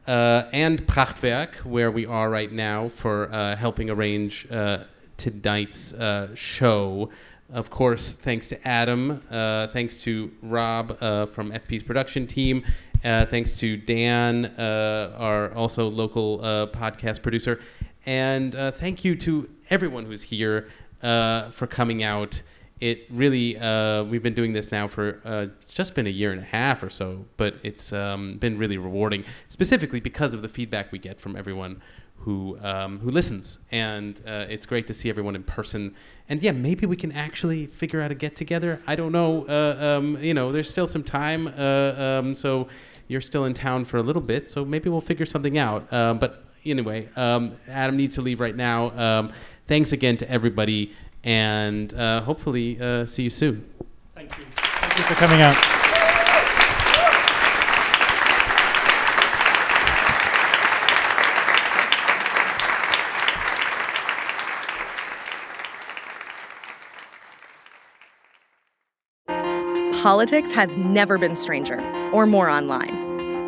uh, and Prachtwerk, where we are right now, for uh, helping arrange uh, tonight's uh, show. Of course, thanks to Adam, uh, thanks to Rob uh, from F P's production team, Uh, thanks to Dan, uh, our also local uh, podcast producer. And uh, thank you to everyone who's here uh, for coming out. It really, uh, we've been doing this now for, uh, it's just been a year and a half or so, but it's um, been really rewarding, specifically because of the feedback we get from everyone who um, who listens. And uh, it's great to see everyone in person. And yeah, maybe we can actually figure out a get-together. I don't know. Uh, um, you know, there's still some time, uh, um, so... You're still in town for a little bit, so maybe we'll figure something out. Um, but anyway, um, Adam needs to leave right now. Um, thanks again to everybody, and uh, hopefully uh, see you soon. Thank you. Thank you for coming out. Politics has never been stranger or more online,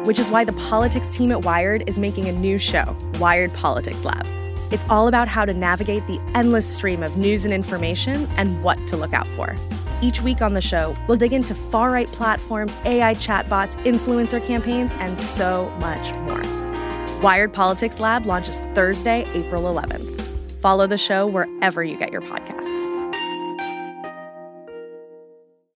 which is why the politics team at Wired is making a new show, Wired Politics Lab. It's all about how to navigate the endless stream of news and information and what to look out for. Each week on the show, we'll dig into far-right platforms, A I chatbots, influencer campaigns, and so much more. Wired Politics Lab launches Thursday, April eleventh. Follow the show wherever you get your podcasts.